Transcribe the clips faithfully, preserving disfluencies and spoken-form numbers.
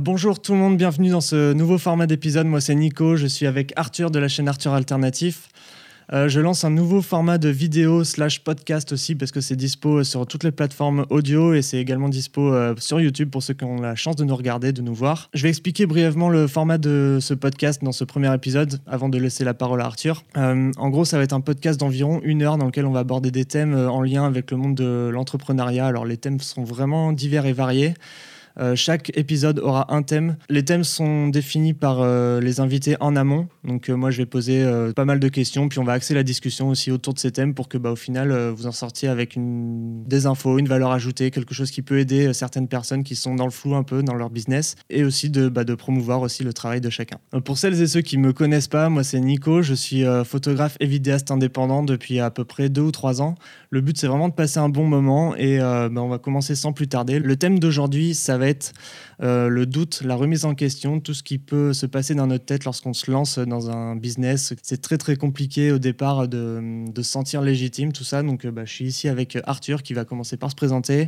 Bonjour tout le monde, bienvenue dans ce nouveau format d'épisode. Moi c'est Nico, je suis avec Arthur de la chaîne Arthur Alternatif. Euh, je lance un nouveau format de vidéo slash podcast aussi parce que c'est dispo sur toutes les plateformes audio et c'est également dispo euh, sur YouTube pour ceux qui ont la chance de nous regarder, de nous voir. Je vais expliquer brièvement le format de ce podcast dans ce premier épisode avant de laisser la parole à Arthur. Euh, en gros, ça va être un podcast d'environ une heure dans lequel on va aborder des thèmes en lien avec le monde de l'entrepreneuriat. Alors les thèmes sont vraiment divers et variés. Euh, chaque épisode aura un thème. Les thèmes sont définis par euh, les invités en amont. Donc euh, moi, je vais poser euh, pas mal de questions, puis on va axer la discussion aussi autour de ces thèmes pour que, bah, au final, euh, vous en sortiez avec une... des infos, une valeur ajoutée, quelque chose qui peut aider euh, certaines personnes qui sont dans le flou un peu dans leur business, et aussi de, bah, de promouvoir aussi le travail de chacun. Euh, pour celles et ceux qui me connaissent pas, moi c'est Nico, je suis euh, photographe et vidéaste indépendant depuis à peu près deux ou trois ans. Le but, c'est vraiment de passer un bon moment, et euh, bah, on va commencer sans plus tarder. Le thème d'aujourd'hui, ça va Euh, le doute, la remise en question, tout ce qui peut se passer dans notre tête lorsqu'on se lance dans un business. C'est très très compliqué au départ de se sentir légitime, tout ça. Donc bah, je suis ici avec Arthur qui va commencer par se présenter.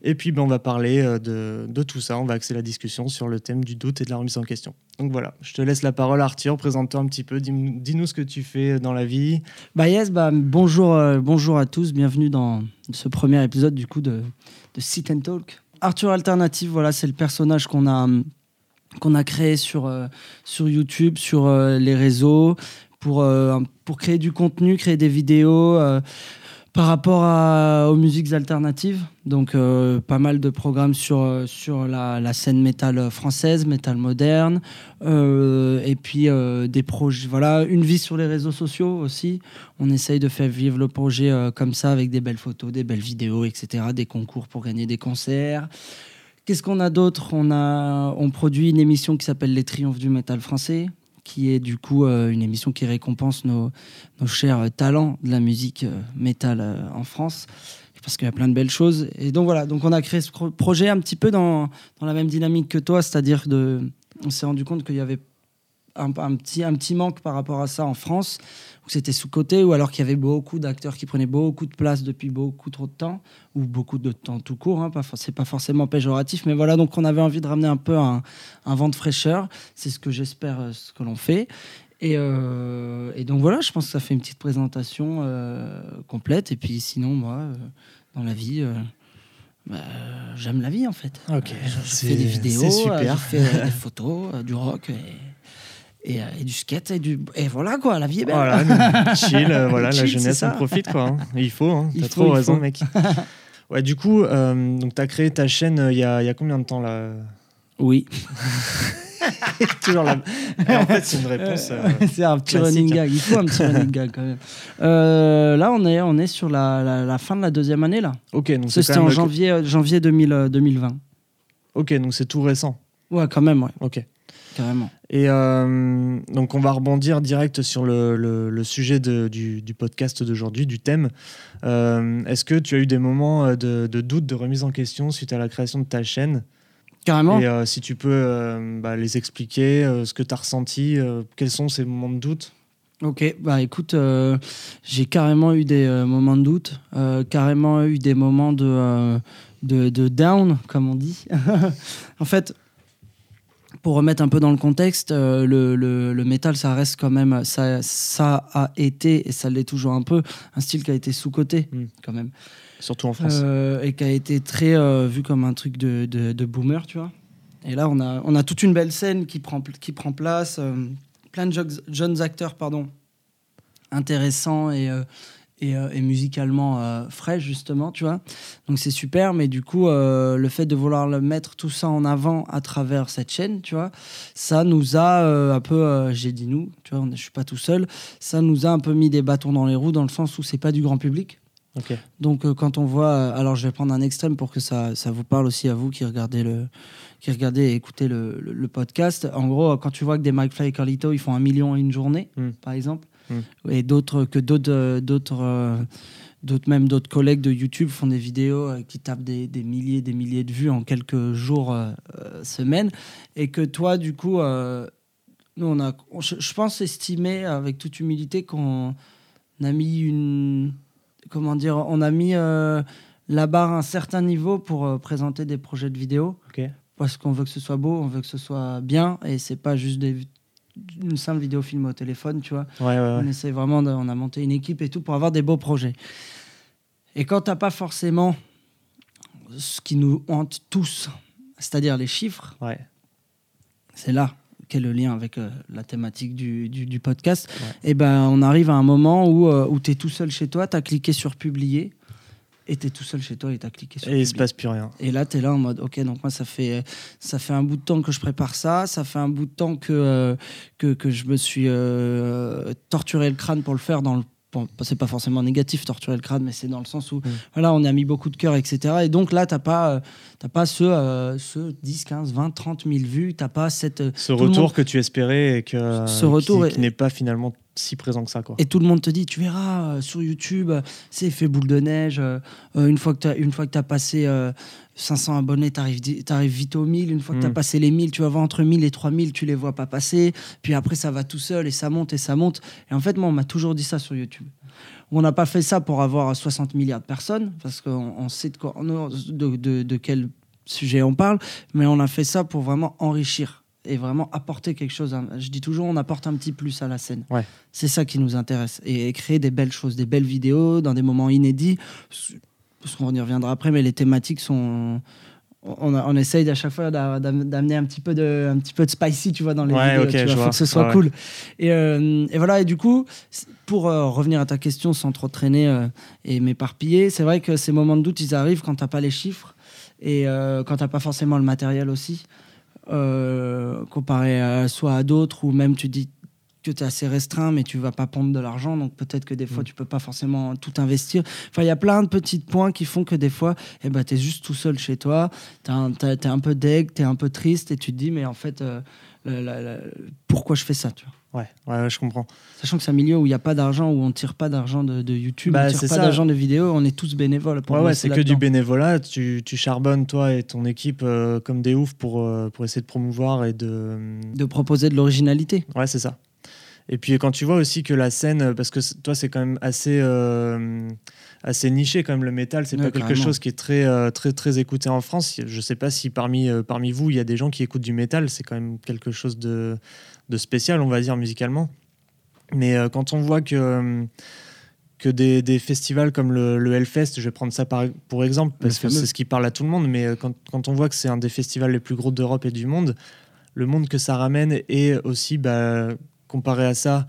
Et puis bah, on va parler de, de tout ça, on va axer la discussion sur le thème du doute et de la remise en question. Donc voilà, je te laisse la parole Arthur, présente-toi un petit peu, dis-nous, dis-nous ce que tu fais dans la vie. Bah yes, bah, bonjour, euh, bonjour à tous, bienvenue dans ce premier épisode du coup de, de Sit and Talk. Arthur Alternatif, voilà, c'est le personnage qu'on a, qu'on a créé sur, euh, sur YouTube, sur euh, les réseaux, pour, euh, pour créer du contenu, créer des vidéos euh, par rapport à, aux musiques alternatives. Donc, euh, pas mal de programmes sur, sur la, la scène métal française, métal moderne. Euh, et puis, euh, des projets, voilà, une vie sur les réseaux sociaux aussi. On essaye de faire vivre le projet euh, comme ça, avec des belles photos, des belles vidéos, et cetera. Des concours pour gagner des concerts. Qu'est-ce qu'on a d'autre ? On a, on produit une émission qui s'appelle Les Triomphes du métal Français, qui est du coup euh, une émission qui récompense nos, nos chers euh, talents de la musique euh, métal euh, en France, parce qu'il y a plein de belles choses. Et donc voilà, donc on a créé ce projet un petit peu dans, dans la même dynamique que toi, c'est-à-dire de, on s'est rendu compte qu'il y avait un, un, petit, un petit manque par rapport à ça en France, où c'était sous-coté, ou alors qu'il y avait beaucoup d'acteurs qui prenaient beaucoup de place depuis beaucoup trop de temps, ou beaucoup de temps tout court, hein, pas, c'est pas forcément péjoratif, mais voilà, donc on avait envie de ramener un peu un, un vent de fraîcheur, c'est ce que j'espère, ce que l'on fait. Et, euh, et donc voilà, je pense que ça fait une petite présentation euh, complète, et puis sinon, moi... Euh, dans la vie, euh, bah, j'aime la vie en fait. Okay. Je, je fais des vidéos, super. Je fais des photos, euh, du rock et, et, et du skate et du et voilà quoi. La vie est belle. Voilà, chill, euh, voilà, chill, la jeunesse en profite quoi. Hein. Il faut, hein. T'as trop raison faut. Mec. Ouais, du coup, euh, donc t'as créé ta chaîne il euh, y, a, y a combien de temps là ? Oui. Toujours la... En fait, c'est une réponse. Euh, c'est un petit running gag. Il faut un petit running gag quand même. Euh, là, on est, on est sur la, la, la fin de la deuxième année là. Ok, donc ça, c'est c'était en janvier, que... janvier deux mille vingt. Ok, donc c'est tout récent. Ouais, quand même. Ouais. Ok. Carrément. Et euh, donc, on va rebondir direct sur le, le, le sujet de, du, du podcast d'aujourd'hui, du thème. Euh, est-ce que tu as eu des moments de, de doute, de remise en question suite à la création de ta chaîne ? Carrément. Et euh, si tu peux euh, bah, les expliquer, euh, ce que tu as ressenti, euh, quels sont ces moments de doute ? Ok, bah écoute, euh, j'ai carrément eu des euh, moments de doute, euh, carrément eu des moments de, euh, de, de down, comme on dit. En fait, pour remettre un peu dans le contexte, euh, le, le, le métal, ça reste quand même, ça, ça a été, et ça l'est toujours un peu, un style qui a été sous-coté, mmh. quand même. Surtout en France. Euh, et qui a été très euh, vu comme un truc de, de, de boomer, tu vois. Et là, on a, on a toute une belle scène qui prend, qui prend place, euh, plein de jo- jeunes acteurs, pardon, intéressants et, euh, et, euh, et musicalement euh, frais, justement, tu vois. Donc c'est super, mais du coup, euh, le fait de vouloir le mettre tout ça en avant à travers cette chaîne, tu vois, ça nous a euh, un peu, euh, j'ai dit nous, tu vois, on, je suis pas tout seul, ça nous a un peu mis des bâtons dans les roues, dans le sens où c'est pas du grand public. Okay. Donc euh, quand on voit, euh, alors je vais prendre un extrême pour que ça, ça vous parle aussi à vous qui regardez, le, qui regardez et écoutez le, le, le podcast. En gros, quand tu vois que des Mike Fly et Carlito, ils font un million en une journée, mmh. par exemple, mmh. et d'autres, que d'autres, d'autres, euh, d'autres, même d'autres collègues de YouTube font des vidéos euh, qui tapent des, des milliers, des milliers de vues en quelques jours, euh, euh, semaines, et que toi, du coup, euh, nous on a, on, je, je pense estimer avec toute humilité qu'on a mis une Comment dire, on a mis euh, la barre à un certain niveau pour euh, présenter des projets de vidéos. Okay. parce qu'on veut que ce soit beau, on veut que ce soit bien, et c'est pas juste des, une simple vidéo film au téléphone, tu vois. Ouais, ouais, ouais. On essaie vraiment, de, on a monté une équipe et tout pour avoir des beaux projets. Et quand t'as pas forcément ce qui nous hante tous, c'est-à-dire les chiffres, ouais. c'est là qu'est le lien avec euh, la thématique du, du, du podcast. Ouais. Et ben, on arrive à un moment où, euh, où t'es tout seul chez toi, t'as cliqué sur publier. Et t'es tout seul chez toi et t'as cliqué sur. Et il se passe plus rien. Et là, t'es là en mode, ok, donc moi, ça fait, ça fait un bout de temps que je prépare ça, ça fait un bout de temps que, euh, que, que je me suis euh, torturé le crâne pour le faire. Dans le, bon, c'est pas forcément négatif, torturer le crâne, mais c'est dans le sens où, mmh. voilà, on a mis beaucoup de cœur, et cetera. Et donc là, t'as pas, euh, t'as pas ce, euh, ce dix, quinze, vingt, trente mille vues, t'as pas cette. Ce retour monde... que tu espérais et que, ce retour qui, est... qui n'est pas finalement. Si présent que ça, quoi. Et tout le monde te dit, tu verras euh, sur YouTube, euh, c'est effet boule de neige. Euh, une fois que t'as, une fois que t'as passé euh, cinq cents abonnés, t'arrives, t'arrives vite aux mille. Une fois mmh. que t'as passé les mille, tu vas voir entre mille et trois mille, tu les vois pas passer. Puis après, ça va tout seul et ça monte et ça monte. Et en fait, moi, on m'a toujours dit ça sur YouTube. On n'a pas fait ça pour avoir soixante milliards de personnes, parce qu'on on sait de quoi, de, de, de quel sujet on parle, mais on a fait ça pour vraiment enrichir. Et vraiment apporter quelque chose. Je dis toujours, on apporte un petit plus à la scène. Ouais. C'est ça qui nous intéresse. Et créer des belles choses, des belles vidéos, dans des moments inédits. Parce qu'on y reviendra après, mais les thématiques sont... On, a, on essaye à chaque fois d'amener un petit peu de, un petit peu de spicy, tu vois, dans les ouais, vidéos. Okay, tu vois, faut vois. que ce soit ah, cool. Ouais. Et, euh, et voilà, et du coup, pour euh, revenir à ta question sans trop traîner euh, et m'éparpiller, c'est vrai que ces moments de doute, ils arrivent quand t'as pas les chiffres et euh, quand t'as pas forcément le matériel aussi. Euh, comparé à, soit à d'autres, ou même tu dis que tu es assez restreint mais tu vas pas pondre de l'argent, donc peut-être que des fois mmh. tu peux pas forcément tout investir. Enfin, il y a plein de petits points qui font que des fois eh ben, tu es juste tout seul chez toi, tu es un peu deg, tu es un peu triste et tu te dis mais en fait euh, la, la, la, pourquoi je fais ça, tu vois. Ouais, ouais, ouais, je comprends. Sachant que c'est un milieu où il n'y a pas d'argent, où on ne tire pas d'argent de, de YouTube, bah, on ne tire pas ça. d'argent de vidéo, on est tous bénévoles. Pour ouais, ouais, c'est que du bénévolat, tu, tu charbonnes, toi et ton équipe, euh, comme des oufs pour, euh, pour essayer de promouvoir et de... De proposer de l'originalité. Ouais, c'est ça. Et puis quand tu vois aussi que la scène, parce que toi c'est quand même assez, euh, assez niché quand même le métal, c'est ouais, pas carrément. quelque chose qui est très, euh, très, très écouté en France. Je sais pas si parmi, euh, parmi vous il y a des gens qui écoutent du métal, c'est quand même quelque chose de, de spécial on va dire musicalement. Mais euh, quand on voit que... Euh, que des, des festivals comme le, le Hellfest, je vais prendre ça par, pour exemple, parce que c'est ce qui parle à tout le monde, mais quand, quand on voit que c'est un des festivals les plus gros d'Europe et du monde, le monde que ça ramène, et aussi, bah, comparé à ça,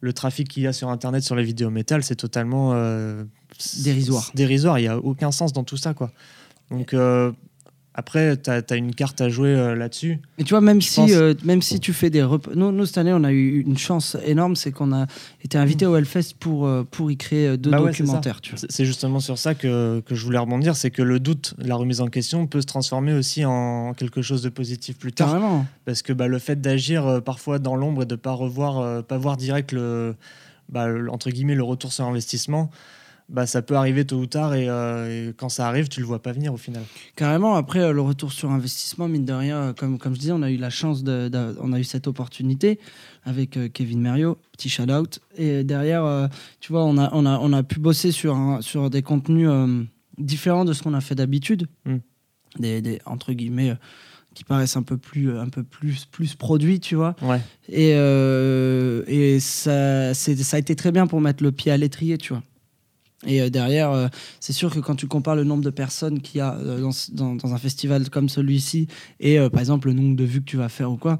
le trafic qu'il y a sur Internet, sur les vidéos métal, c'est totalement... Euh, dérisoire. C'est dérisoire, il n'y a aucun sens dans tout ça, quoi. Donc... Euh, Après, tu as une carte à jouer euh, là-dessus. Mais tu vois, même si, pense... euh, même si tu fais des... Rep... Nous, nous, cette année, on a eu une chance énorme, c'est qu'on a été invité mmh. au Hellfest pour, euh, pour y créer deux bah ouais, documentaires. C'est, tu vois. c'est justement sur ça que, que je voulais rebondir, c'est que le doute, la remise en question, peut se transformer aussi en quelque chose de positif plus tard. Carrément. Parce que bah, le fait d'agir euh, parfois dans l'ombre et de ne pas, euh, pas voir direct le, bah, le, entre guillemets, le retour sur investissement, bah, ça peut arriver tôt ou tard, et, euh, et quand ça arrive, tu le vois pas venir au final. Carrément. Après, euh, le retour sur investissement, mine de rien, euh, comme, comme je disais, on a eu la chance, de, de, on a eu cette opportunité avec euh, Kevin Mériot, petit shout-out. Et derrière, euh, tu vois, on a, on, a, on a pu bosser sur, un, sur des contenus euh, différents de ce qu'on a fait d'habitude, mmh. des, des, entre guillemets, euh, qui paraissent un peu plus, un peu plus, plus produits, tu vois. Ouais. Et, euh, et ça, c'est, ça a été très bien pour mettre le pied à l'étrier, tu vois. Et derrière, euh, c'est sûr que quand tu compares le nombre de personnes qu'il y a euh, dans, dans, dans un festival comme celui-ci et, euh, par exemple, le nombre de vues que tu vas faire ou quoi,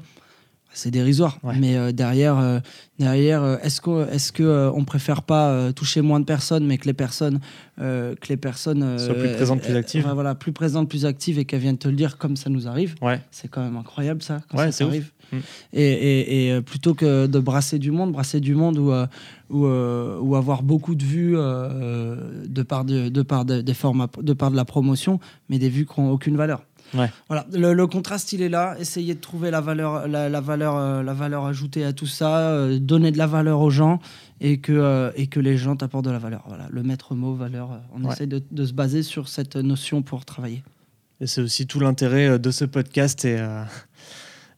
c'est dérisoire. Ouais. Mais euh, derrière, euh, derrière euh, est-ce qu'on est-ce que, euh, on préfère pas euh, toucher moins de personnes, mais que les personnes... Euh, que les personnes euh, soient plus présentes, euh, plus actives. Euh, voilà, plus présentes, plus actives, et qu'elles viennent te le dire comme ça nous arrive. Ouais. C'est quand même incroyable, ça, quand ouais, ça arrive. Mmh. Et, et, et plutôt que de brasser du monde, brasser du monde ou... Euh, Ou, euh, ou avoir beaucoup de vues euh, de par de, de par de, des formats, de par de la promotion, mais des vues qui n'ont aucune valeur. Ouais. Voilà, le, le contraste il est là. Essayez de trouver la valeur, la, la valeur, euh, la valeur ajoutée à tout ça, euh, donner de la valeur aux gens et que euh, et que les gens t'apportent de la valeur. Voilà, le maître mot valeur. On ouais. essaie de, de se baser sur cette notion pour travailler. Et c'est aussi tout l'intérêt de ce podcast et. Euh...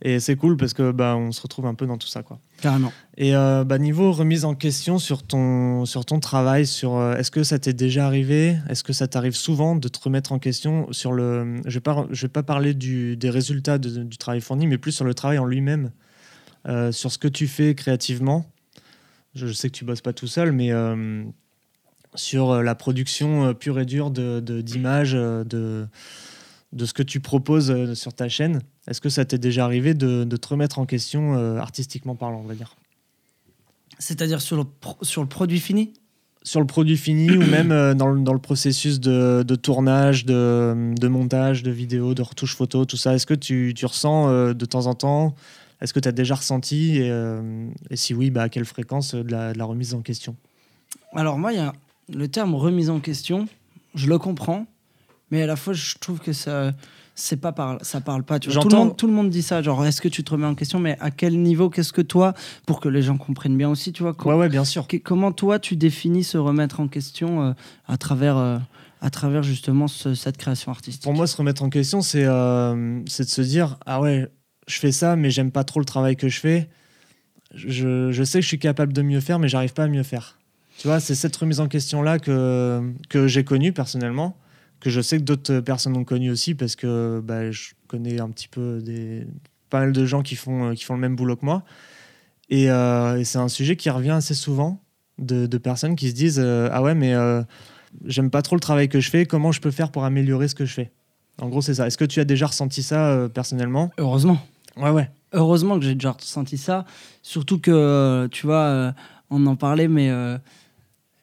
Et c'est cool parce que bah, on se retrouve un peu dans tout ça, quoi. Carrément. Et euh, bah, niveau remise en question sur ton, sur ton travail, sur, euh, est-ce que ça t'est déjà arrivé ? Est-ce que ça t'arrive souvent de te remettre en question sur le... Je ne vais pas, je vais pas parler du, des résultats de, du travail fourni, mais plus sur le travail en lui-même, euh, sur ce que tu fais créativement. Je, je sais que tu ne bosses pas tout seul, mais euh, sur la production pure et dure de, de, d'images, de... de ce que tu proposes sur ta chaîne. Est-ce que ça t'est déjà arrivé de, de te remettre en question euh, artistiquement parlant, on va dire ? C'est-à-dire sur le, pro- sur le produit fini ? Sur le produit fini ou même euh, dans, le, dans le processus de, de tournage, de, de montage, de vidéo, de retouche photo, tout ça. Est-ce que tu, tu ressens euh, de temps en temps ? Est-ce que tu as déjà ressenti ? Et, euh, et si oui, bah, à quelle fréquence de la, de la remise en question ? Alors moi, y a le terme remise en question, je le comprends. Mais à la fois, je trouve que ça, c'est pas par, ça parle pas. Tu vois, tout le monde, tout le monde dit ça. Genre, est-ce que tu te remets en question ? Mais à quel niveau ? Qu'est-ce que toi, pour que les gens comprennent bien aussi, tu vois ? Com- ouais, ouais, bien sûr. Que, comment toi, tu définis se remettre en question euh, à travers, euh, à travers justement ce, cette création artistique ? Pour moi, se remettre en question, c'est, euh, c'est de se dire, ah ouais, je fais ça, mais j'aime pas trop le travail que je fais. Je, je sais que je suis capable de mieux faire, mais j'arrive pas à mieux faire. Tu vois, c'est cette remise en question là que que j'ai connue personnellement, que je sais que d'autres personnes ont connu aussi, parce que bah, je connais un petit peu des, pas mal de gens qui font, qui font le même boulot que moi. Et, euh, et c'est un sujet qui revient assez souvent, de, de personnes qui se disent euh, « Ah ouais, mais euh, j'aime pas trop le travail que je fais, comment je peux faire pour améliorer ce que je fais ?» En gros, c'est ça. Est-ce que tu as déjà ressenti ça euh, personnellement ? Heureusement. Ouais, ouais. Heureusement que j'ai déjà ressenti ça. Surtout que, tu vois, euh, on en parlait, mais... Euh...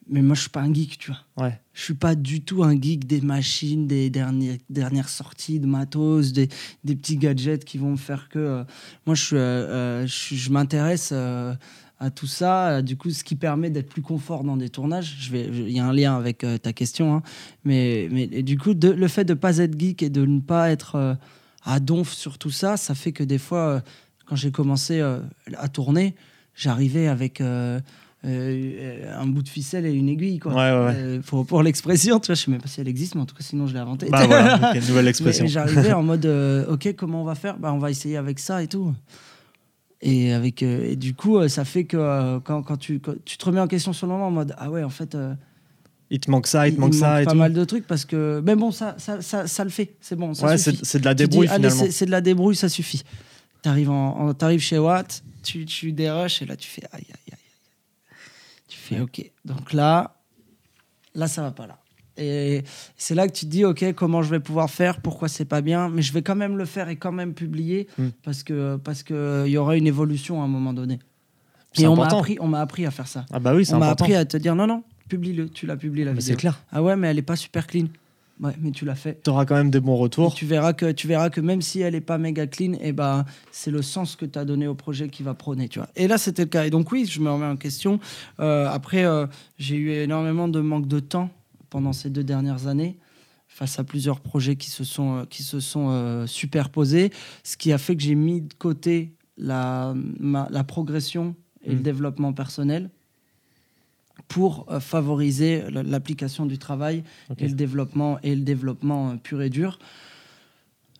Mais moi, je ne suis pas un geek, tu vois. Ouais. Je ne suis pas du tout un geek des machines, des dernières, dernières sorties de matos, des, des petits gadgets qui vont faire que... Euh, moi, je, euh, je, je m'intéresse euh, à tout ça. Du coup, ce qui permet d'être plus confort dans des tournages. Il y a un lien avec euh, ta question. Hein, mais, mais du coup, de, le fait de ne pas être geek et de ne pas être euh, à donf sur tout ça, ça fait que des fois, euh, quand j'ai commencé euh, à tourner, j'arrivais avec... Euh, Euh, un bout de ficelle et une aiguille, quoi. Ouais, ouais, ouais. Euh, pour, pour l'expression, tu vois, je sais même pas si elle existe, mais en tout cas, sinon je l'ai inventée. Bah voilà, une nouvelle expression. Mais, mais j'arrivais en mode, euh, ok, comment on va faire ? Bah, on va essayer avec ça et tout. Et avec, euh, et du coup, euh, ça fait que euh, quand, quand tu, quand tu te remets en question sur le moment, en mode, ah ouais, en fait. Euh, Il te manque ça, il te manque, il manque ça. Il manque pas mal de trucs parce que. Mais bon, ça, ça, ça, ça le fait, c'est bon. Ça ouais, c'est, c'est de la débrouille dis, finalement. Allez, c'est, c'est de la débrouille, ça suffit. T'arrives, en, en, t'arrives chez Watt, tu, tu déroches et là, tu fais aïe, aïe, aïe. Tu fais ok, donc là, là ça va pas là. Et c'est là que tu te dis ok, comment je vais pouvoir faire, pourquoi c'est pas bien, mais je vais quand même le faire et quand même publier mmh. parce que parce que il y aura une évolution à un moment donné. C'est et important. on m'a appris, on m'a appris à faire ça. Ah bah oui, c'est on important. On m'a appris à te dire non non, publie-le, tu l'as publié la mais vidéo. C'est clair. Ah ouais, mais elle est pas super clean. Ouais, mais tu l'as fait. Tu auras quand même des bons retours. Et tu verras que tu verras que même si elle est pas méga clean, et ben bah, c'est le sens que tu as donné au projet qui va prôner, tu vois. Et là c'était le cas. Et donc oui, je me remets en question. Euh, après euh, j'ai eu énormément de manque de temps pendant ces deux dernières années face à plusieurs projets qui se sont euh, qui se sont euh, superposés, ce qui a fait que j'ai mis de côté la ma, la progression et mmh. le développement personnel pour euh, favoriser l'application du travail okay. et le développement, et le développement euh, pur et dur.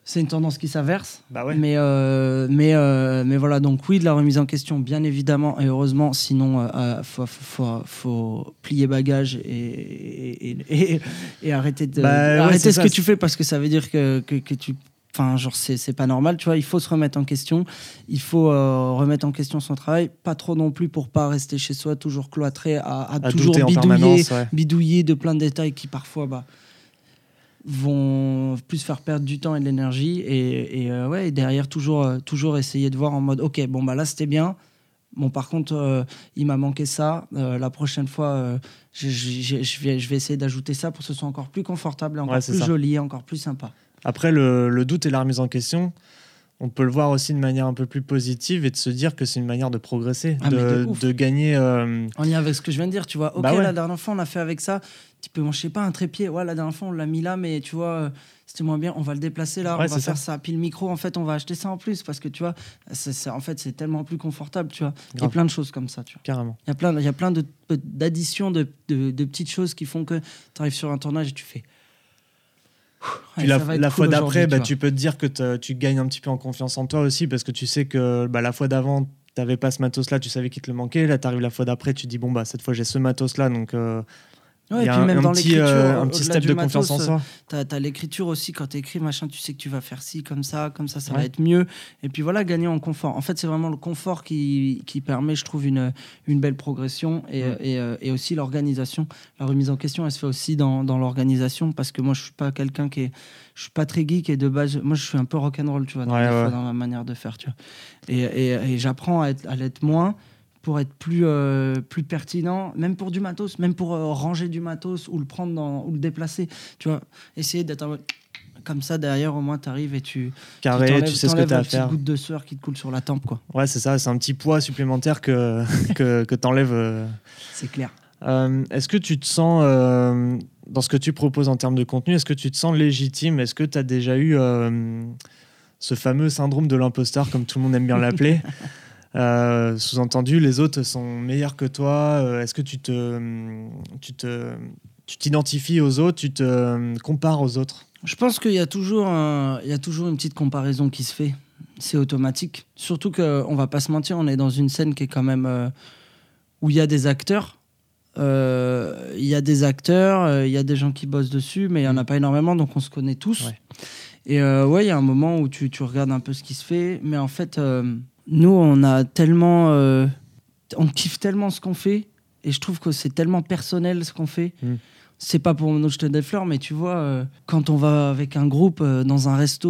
C'est une tendance qui s'inverse, bah ouais. mais, euh, mais, euh, mais voilà, donc oui, de la remise en question, bien évidemment, et heureusement, sinon, il euh, faut, faut, faut, faut plier bagage et, et, et, et arrêter, de, bah, arrêter ouais, ce ça, que c'est... tu fais, parce que ça veut dire que, que, que tu... Enfin, genre, c'est, c'est pas normal, tu vois. Il faut se remettre en question. Il faut euh, remettre en question son travail. Pas trop non plus pour pas rester chez soi, toujours cloîtré, à, à, à toujours bidouiller, ouais. bidouiller de plein de détails qui parfois bah, vont plus faire perdre du temps et de l'énergie. Et, et, euh, ouais, et derrière, toujours, euh, toujours essayer de voir en mode ok, bon, bah là c'était bien. Bon, par contre, euh, il m'a manqué ça. Euh, la prochaine fois, euh, je, je, je, vais, je vais essayer d'ajouter ça pour que ce soit encore plus confortable, encore ouais, plus ça. joli, encore plus sympa. Après, le, le doute et la remise en question, on peut le voir aussi de manière un peu plus positive et de se dire que c'est une manière de progresser, ah, de, de, de gagner... Euh... En lien avec ce que je viens de dire, tu vois. Ok, bah ouais. La dernière fois, on a fait avec ça, tu peux manger pas un trépied. Ouais, la dernière fois, on l'a mis là, mais tu vois, c'était moins bien. On va le déplacer là, ouais, on va faire ça. ça. Puis le micro, en fait, on va acheter ça en plus parce que, tu vois, c'est, c'est, en fait, c'est tellement plus confortable, tu vois. Il y a plein de choses comme ça, tu vois. Carrément. Il y a plein, il y a plein de, d'additions, de, de, de petites choses qui font que tu arrives sur un tournage et tu fais... Puis ouais, la, la fois cool d'après, bah, tu peux te dire que tu gagnes un petit peu en confiance en toi aussi, parce que tu sais que bah, la fois d'avant, t'avais pas ce matos-là, tu savais qu'il te le manquait. Là, t'arrives la fois d'après, tu dis bon bah cette fois j'ai ce matos-là, donc. Euh, Ouais, et puis même dans l'écriture, un petit step de confiance en soi. T'as, t'as l'écriture aussi, quand t'écris, machin, tu sais que tu vas faire ci, comme ça, comme ça, ça ouais. va être mieux. Et puis voilà, gagner en confort. En fait, c'est vraiment le confort qui, qui permet, je trouve, une, une belle progression et, ouais. et, et aussi l'organisation. La remise en question, elle se fait aussi dans, dans l'organisation, parce que moi, je suis pas quelqu'un qui est. Je suis pas très geek et de base, moi je suis un peu rock'n'roll, tu vois, dans, ouais, ouais. dans ma manière de faire, tu vois. Et, et, et j'apprends à, être, à l'être moins. Pour être plus, euh, plus pertinent, même pour du matos, même pour euh, ranger du matos ou le prendre dans, ou le déplacer. Tu vois, essayer d'être un... comme ça derrière, au moins t'arrives et tu. Carré, tu, tu sais ce que t'as à faire. Une petite goutte de sueur qui te coule sur la tempe, quoi. Ouais, c'est ça, c'est un petit poids supplémentaire que, que, que t'enlèves. Euh... C'est clair. Euh, est-ce que tu te sens, euh, dans ce que tu proposes en termes de contenu, est-ce que tu te sens légitime ? Est-ce que t'as déjà eu euh, ce fameux syndrome de l'imposteur, comme tout le monde aime bien l'appeler ? Euh, sous-entendu, les autres sont meilleurs que toi. Euh, est-ce que tu te, tu te, tu t'identifies aux autres, tu te euh, compares aux autres ? Je pense qu'il y a toujours, un, il y a toujours une petite comparaison qui se fait. C'est automatique. Surtout qu'on va pas se mentir, on est dans une scène qui est quand même euh, où il y a des acteurs. Il euh, y a des acteurs, il euh, y a des gens qui bossent dessus, mais il y en a pas énormément, donc on se connaît tous. Ouais. Et euh, ouais, il y a un moment où tu, tu regardes un peu ce qui se fait, mais en fait. Euh, Nous, on a tellement, euh, on kiffe tellement ce qu'on fait, et je trouve que c'est tellement personnel ce qu'on fait. Mmh. C'est pas pour nous jeter des fleurs, mais tu vois, euh, quand on va avec un groupe euh, dans un resto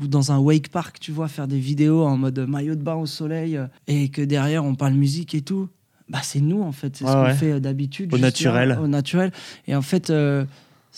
ou dans un wake park, tu vois, faire des vidéos en mode maillot de bain au soleil, euh, et que derrière on parle musique et tout, bah c'est nous en fait, c'est ah ce ouais. qu'on fait euh, d'habitude. Au naturel. Là, au naturel. Et en fait. Euh,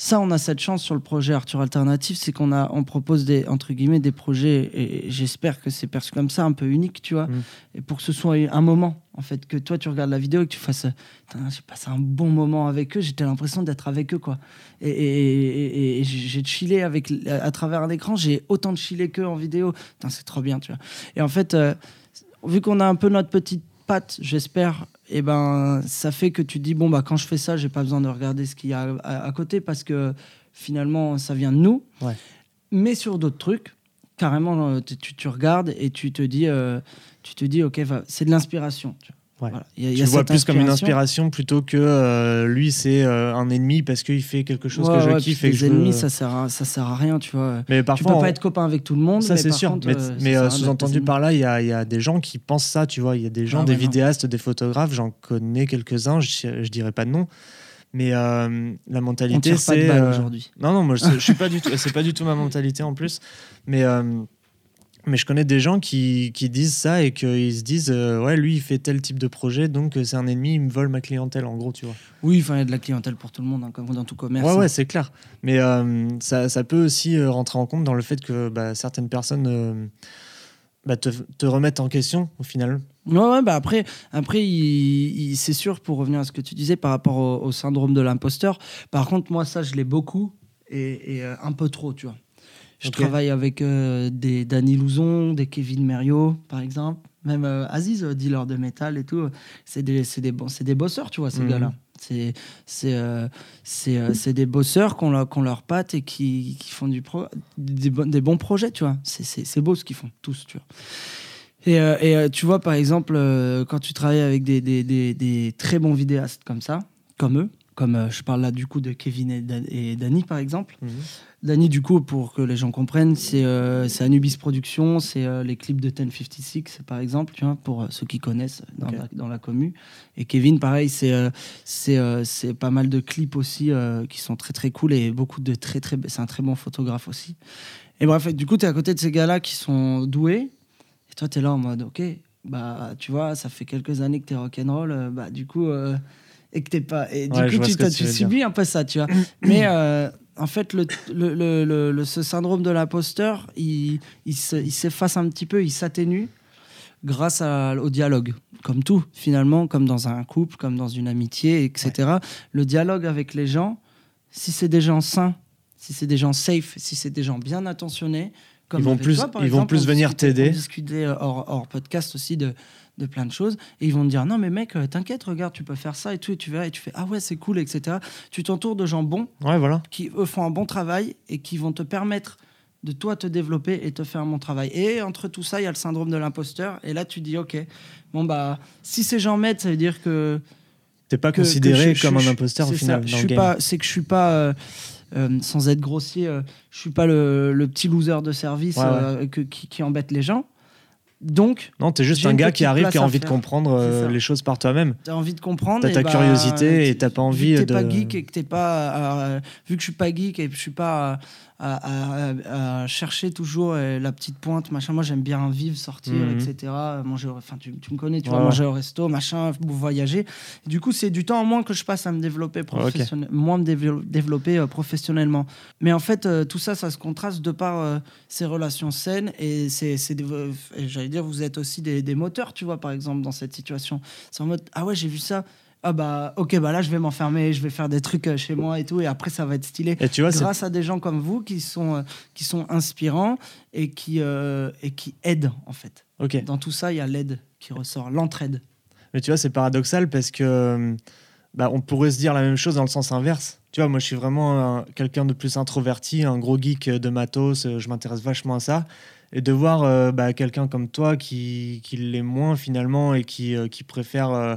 Ça, on a cette chance sur le projet Arthur Alternatif, c'est qu'on a, on propose des, entre guillemets, des projets, et j'espère que c'est perçu comme ça, un peu unique, tu vois, mmh. et pour que ce soit un moment, en fait, que toi, tu regardes la vidéo et que tu fasses, j'ai passé un bon moment avec eux, j'étais l'impression d'être avec eux, quoi. Et, et, et, et j'ai chillé avec, à, à travers un écran, j'ai autant de chillé qu'eux en vidéo, putain, c'est trop bien, tu vois. Et en fait, euh, vu qu'on a un peu notre petite patte, j'espère, et eh ben ça fait que tu te dis bon bah quand je fais ça j'ai pas besoin de regarder ce qu'il y a à, à côté parce que finalement ça vient de nous ouais. mais sur d'autres trucs carrément tu, tu, tu regardes et tu te dis euh, tu te dis ok va, c'est de l'inspiration ouais. voilà. y a, tu y a le vois plus comme une inspiration plutôt que euh, lui c'est euh, un ennemi parce qu'il fait quelque chose ouais, que je ouais, kiffe et que les je ennemis veux... ça sert à, ça sert à rien tu vois mais parfois, tu peux pas on... être copain avec tout le monde ça mais c'est par sûr contre, mais, euh, mais euh, sous-entendu par là il y a il y a des gens qui pensent ça tu vois il y a des gens ah, des ouais, vidéastes non. des photographes j'en connais quelques-uns je, je dirais pas de nom mais euh, la mentalité on tire c'est pas de balle euh... aujourd'hui non non moi je, je suis pas du tout c'est pas du tout ma mentalité en plus mais euh... Mais je connais des gens qui, qui disent ça et qu'ils se disent euh, ouais, lui, il fait tel type de projet, donc c'est un ennemi, il me vole ma clientèle, en gros, tu vois. Oui, enfin, il y a de la clientèle pour tout le monde, hein, comme dans tout commerce. Ouais, hein. ouais, c'est clair. Mais euh, ça, ça peut aussi rentrer en compte dans le fait que bah, certaines personnes euh, bah, te, te remettent en question, au final. Ouais, ouais, bah après, après il, il, c'est sûr, pour revenir à ce que tu disais par rapport au, au syndrome de l'imposteur. Par contre, moi, ça, je l'ai beaucoup et, et euh, un peu trop, tu vois. Je okay. travaille avec euh, des Dany Louzon, des Kevin Mériot, par exemple. Même euh, Aziz, euh, dealer de métal et tout. C'est des, c'est des, c'est des bosseurs, tu vois, ces mmh. gars-là. C'est, c'est, euh, c'est, euh, c'est des bosseurs qu'on leur, qu'on leur patte et qui, qui font du pro, des, des bons projets, tu vois. C'est, c'est, c'est beau ce qu'ils font, tous, tu vois. Et, euh, et euh, tu vois, par exemple, euh, quand tu travailles avec des, des, des, des très bons vidéastes comme ça, comme eux, comme euh, je parle là du coup de Kevin et, Dan- et Dany, par exemple. Mmh. Dany, du coup, pour que les gens comprennent, c'est, euh, c'est Anubis Productions, c'est euh, les clips de mille cinq cent six, par exemple, tu vois, pour euh, ceux qui connaissent dans, okay. la, dans la commu. Et Kevin, pareil, c'est, euh, c'est, euh, c'est pas mal de clips aussi euh, qui sont très, très cool et beaucoup de très, très... C'est un très bon photographe aussi. Et bref, du coup, t'es à côté de ces gars-là qui sont doués. Et toi, t'es là en mode, OK, bah, tu vois, ça fait quelques années que t'es rock'n'roll, euh, bah, du coup... Euh, et que t'es pas et du ouais, coup tu, tu, tu subis dire. Un peu ça tu vois mais euh, en fait le, le, le, le ce syndrome de l'imposteur il, il, se, il s'efface un petit peu il s'atténue grâce à, au dialogue comme tout finalement comme dans un couple comme dans une amitié etc ouais. Le dialogue avec les gens si c'est des gens sains si c'est des gens safe si c'est des gens bien intentionnés comme ils vont plus toi, ils exemple, vont plus venir discute, t'aider on discutait hors, hors podcast aussi de de plein de choses, et ils vont te dire non mais mec t'inquiète, regarde tu peux faire ça et tout, et tu vas et tu fais ah ouais c'est cool, etc. Tu t'entoures de gens bons, ouais, voilà, qui eux font un bon travail et qui vont te permettre de toi te développer et te faire un bon travail. Et entre tout ça il y a le syndrome de l'imposteur, et là tu dis ok bon bah si ces gens m'aident ça veut dire que t'es pas que, considéré que je, comme je, un imposteur au final ça, dans je le game. Pas, c'est que je suis pas euh, euh, sans être grossier euh, je suis pas le, le petit loser de service ouais, ouais. Euh, que, qui, qui embête les gens. Donc, non, t'es juste un gars qui arrive, qui a envie de comprendre euh, les choses par toi-même. T'as envie de comprendre. T'as ta bah, curiosité et t'as pas envie vu que t'es de. T'es pas geek et que t'es pas. Euh, vu que je suis pas geek et que je suis pas à, à, à chercher toujours la petite pointe, machin. Moi, j'aime bien vivre, sortir, mm-hmm. et cetera. Manger, enfin, tu, tu me connais, tu voilà. vois, manger au resto, machin, voyager. Et du coup, c'est du temps en moins que je passe à me développer professionnellement, okay. moins me développer, développer euh, professionnellement. Mais en fait, euh, tout ça, ça se contraste de par euh, ces relations saines et c'est, c'est des, euh, et dire vous êtes aussi des, des moteurs, tu vois, par exemple dans cette situation. C'est en mode ah ouais j'ai vu ça, ah bah ok bah là je vais m'enfermer, je vais faire des trucs chez moi et tout, et après ça va être stylé. Et tu vois, grâce c'est... à des gens comme vous qui sont euh, qui sont inspirants et qui euh, et qui aident en fait. Ok. Dans tout ça il y a l'aide qui ressort, l'entraide. Mais tu vois c'est paradoxal parce que bah on pourrait se dire la même chose dans le sens inverse. Tu vois moi je suis vraiment un, quelqu'un de plus introverti, un gros geek de matos, je m'intéresse vachement à ça. Et de voir euh, bah, quelqu'un comme toi qui, qui l'est moins finalement et qui, euh, qui préfère, euh,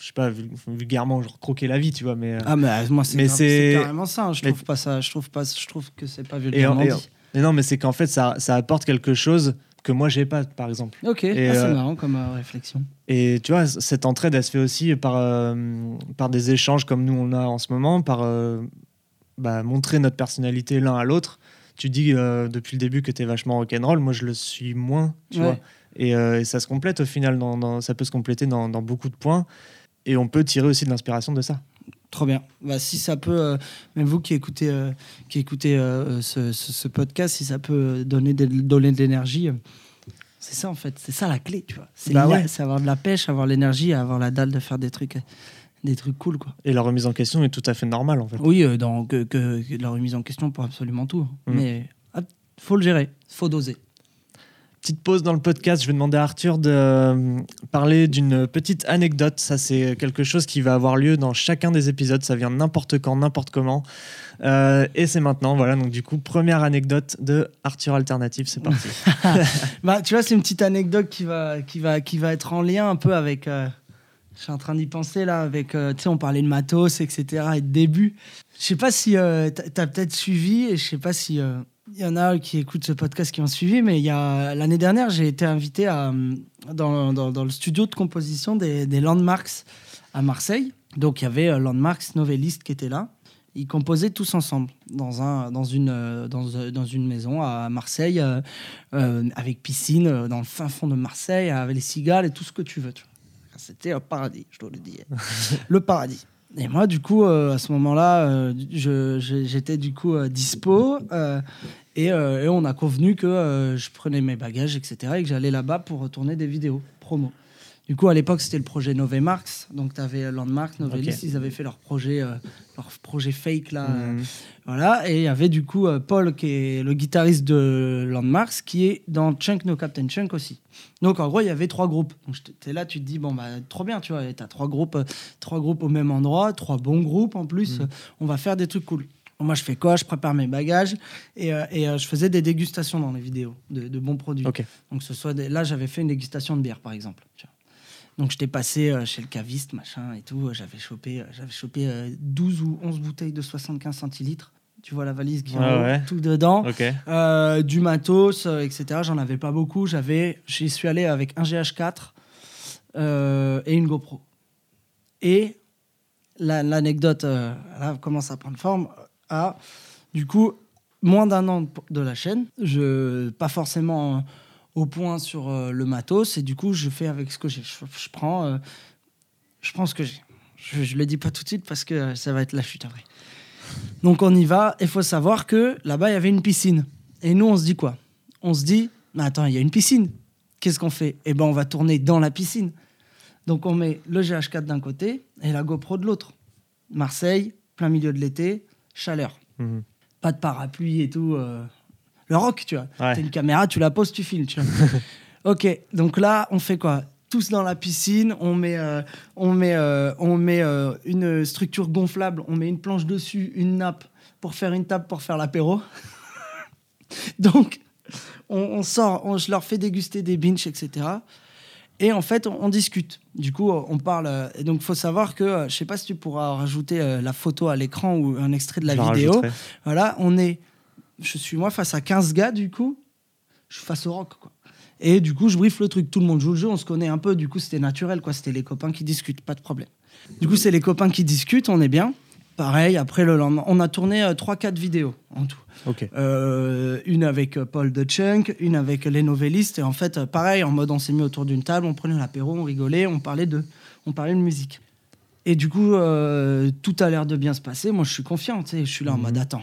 je sais pas, vulgairement, genre croquer la vie, tu vois. Mais, euh, ah, mais moi, c'est, mais grave, c'est... c'est carrément ça. Hein, je mais... trouve pas ça. Je trouve, pas, je trouve que c'est pas vulgairement et, et, dit. Mais non, mais c'est qu'en fait, ça, ça apporte quelque chose que moi, j'ai pas, par exemple. Ok, et, ah, c'est euh, marrant comme euh, réflexion. Et tu vois, cette entraide, elle se fait aussi par, euh, par des échanges comme nous, on a en ce moment, par euh, bah, montrer notre personnalité l'un à l'autre. Tu dis euh, depuis le début que t'es vachement rock'n'roll, moi je le suis moins, tu ouais. vois. Et, euh, et ça se complète au final, dans, dans, ça peut se compléter dans, dans beaucoup de points. Et on peut tirer aussi de l'inspiration de ça. Trop bien. Bah, si ça peut, euh, même vous qui écoutez, euh, qui écoutez euh, ce, ce, ce podcast, si ça peut donner, des, donner de l'énergie, euh, c'est ça en fait, c'est ça la clé, tu vois. C'est, bah ouais. c'est avoir de la pêche, avoir l'énergie, avoir la dalle de faire des trucs... des trucs cool quoi. Et la remise en question est tout à fait normale en fait. Oui, euh, dans, que, que, la remise en question pour absolument tout. Mmh. Mais faut le gérer, faut doser. Petite pause dans le podcast, je vais demander à Arthur de parler d'une petite anecdote. Ça c'est quelque chose qui va avoir lieu dans chacun des épisodes, ça vient n'importe quand, n'importe comment. Euh, et c'est maintenant, voilà, donc du coup première anecdote de Arthur Alternatif, c'est parti. Bah tu vois, c'est une petite anecdote qui va, qui va, qui va être en lien un peu avec... Euh... Je suis en train d'y penser là, avec, euh, tu sais, on parlait de matos, et cetera, et de début. Je sais pas si euh, t'as peut-être suivi, et je sais pas si il euh, y en a qui écoutent ce podcast qui ont suivi, mais il y a l'année dernière, j'ai été invité à, dans, dans, dans le studio de composition des, des Landmvrks à Marseille. Donc il y avait euh, Landmvrks, Novelists qui étaient là. Ils composaient tous ensemble dans, un, dans, une, dans, dans une maison à Marseille, euh, euh, avec piscine, dans le fin fond de Marseille, avec les cigales et tout ce que tu veux, tu vois. C'était un paradis, je dois le dire. Le paradis. Et moi, du coup, euh, à ce moment-là, euh, je, je, j'étais du coup euh, dispo. Euh, et, euh, et on a convenu que euh, je prenais mes bagages, et cetera. Et que j'allais là-bas pour tourner des vidéos promo. Du coup, à l'époque, c'était le projet NoveMarks. Donc, tu avais Landmvrks, Novelists. Okay. Ils avaient fait leur projet, euh, leur projet fake, là. Mmh. Euh, voilà. Et il y avait du coup euh, Paul, qui est le guitariste de Landmvrks, qui est dans Chunk! No, Captain Chunk! Aussi. Donc, en gros, il y avait trois groupes. Donc, t'es là, tu te dis, bon, bah, trop bien, tu vois. T'as trois groupes, euh, trois groupes au même endroit, trois bons groupes en plus. Mmh. Euh, on va faire des trucs cool. Moi, je fais quoi? Je prépare mes bagages et, euh, et euh, je faisais des dégustations dans les vidéos de, de bons produits. Okay. Donc, ce soit des... là, j'avais fait une dégustation de bière, par exemple. Tu vois. Donc, j'étais passé euh, chez le caviste, machin et tout. J'avais chopé, euh, j'avais chopé euh, douze ou onze bouteilles de soixante-quinze centilitres. Tu vois la valise qui ah, ouais. tout dedans. Okay. Euh, du matos, euh, et cetera. J'en avais pas beaucoup. J'avais... J'y suis allé avec un G H quatre euh, et une GoPro. Et la, l'anecdote euh, là, commence à prendre forme. À, du coup, moins d'un an de la chaîne. Je, pas forcément... Euh, au point sur euh, le matos, et du coup je fais avec ce que j'ai, je, je prends euh, je prends ce que j'ai, je, je le dis pas tout de suite parce que euh, ça va être la chute après. Donc on y va, et faut savoir que là-bas il y avait une piscine, et nous on se dit quoi? On se dit, mais attends, il y a une piscine, qu'est-ce qu'on fait? Eh ben on va tourner dans la piscine. Donc on met le G H quatre d'un côté et la GoPro de l'autre. Marseille, plein milieu de l'été, chaleur, mmh. pas de parapluie et tout, euh... le rock, tu vois. Ouais. T'as une caméra, tu la poses, tu filmes, tu vois. Ok, donc là, on fait quoi? tous dans la piscine, on met, euh, on met, euh, on met euh, une structure gonflable, on met une planche dessus, une nappe pour faire une table, pour faire l'apéro. Donc, on, on sort, on, je leur fais déguster des binges, et cetera. Et en fait, on, on discute. Du coup, on parle. Euh, et donc, il faut savoir que, euh, je ne sais pas si tu pourras rajouter euh, la photo à l'écran ou un extrait de la je vidéo. Rajouterai. Voilà, on est, je suis moi face à quinze gars, du coup. Je suis face au rock, quoi. Et du coup, je briefe le truc. Tout le monde joue le jeu, on se connaît un peu. Du coup, c'était naturel, quoi. C'était les copains qui discutent, pas de problème. Du coup, c'est les copains qui discutent, on est bien. Pareil, après le lendemain, on a tourné euh, trois quatre vidéos en tout. Okay. Euh, une avec euh, Paul Dechenk, une avec les Novelists. Et en fait, euh, pareil, en mode, on s'est mis autour d'une table, on prenait l'apéro, on rigolait, on parlait de, on parlait de musique. Et du coup, euh, tout a l'air de bien se passer. Moi, je suis confiant, tu sais. Je suis là en mmh. mode, attends.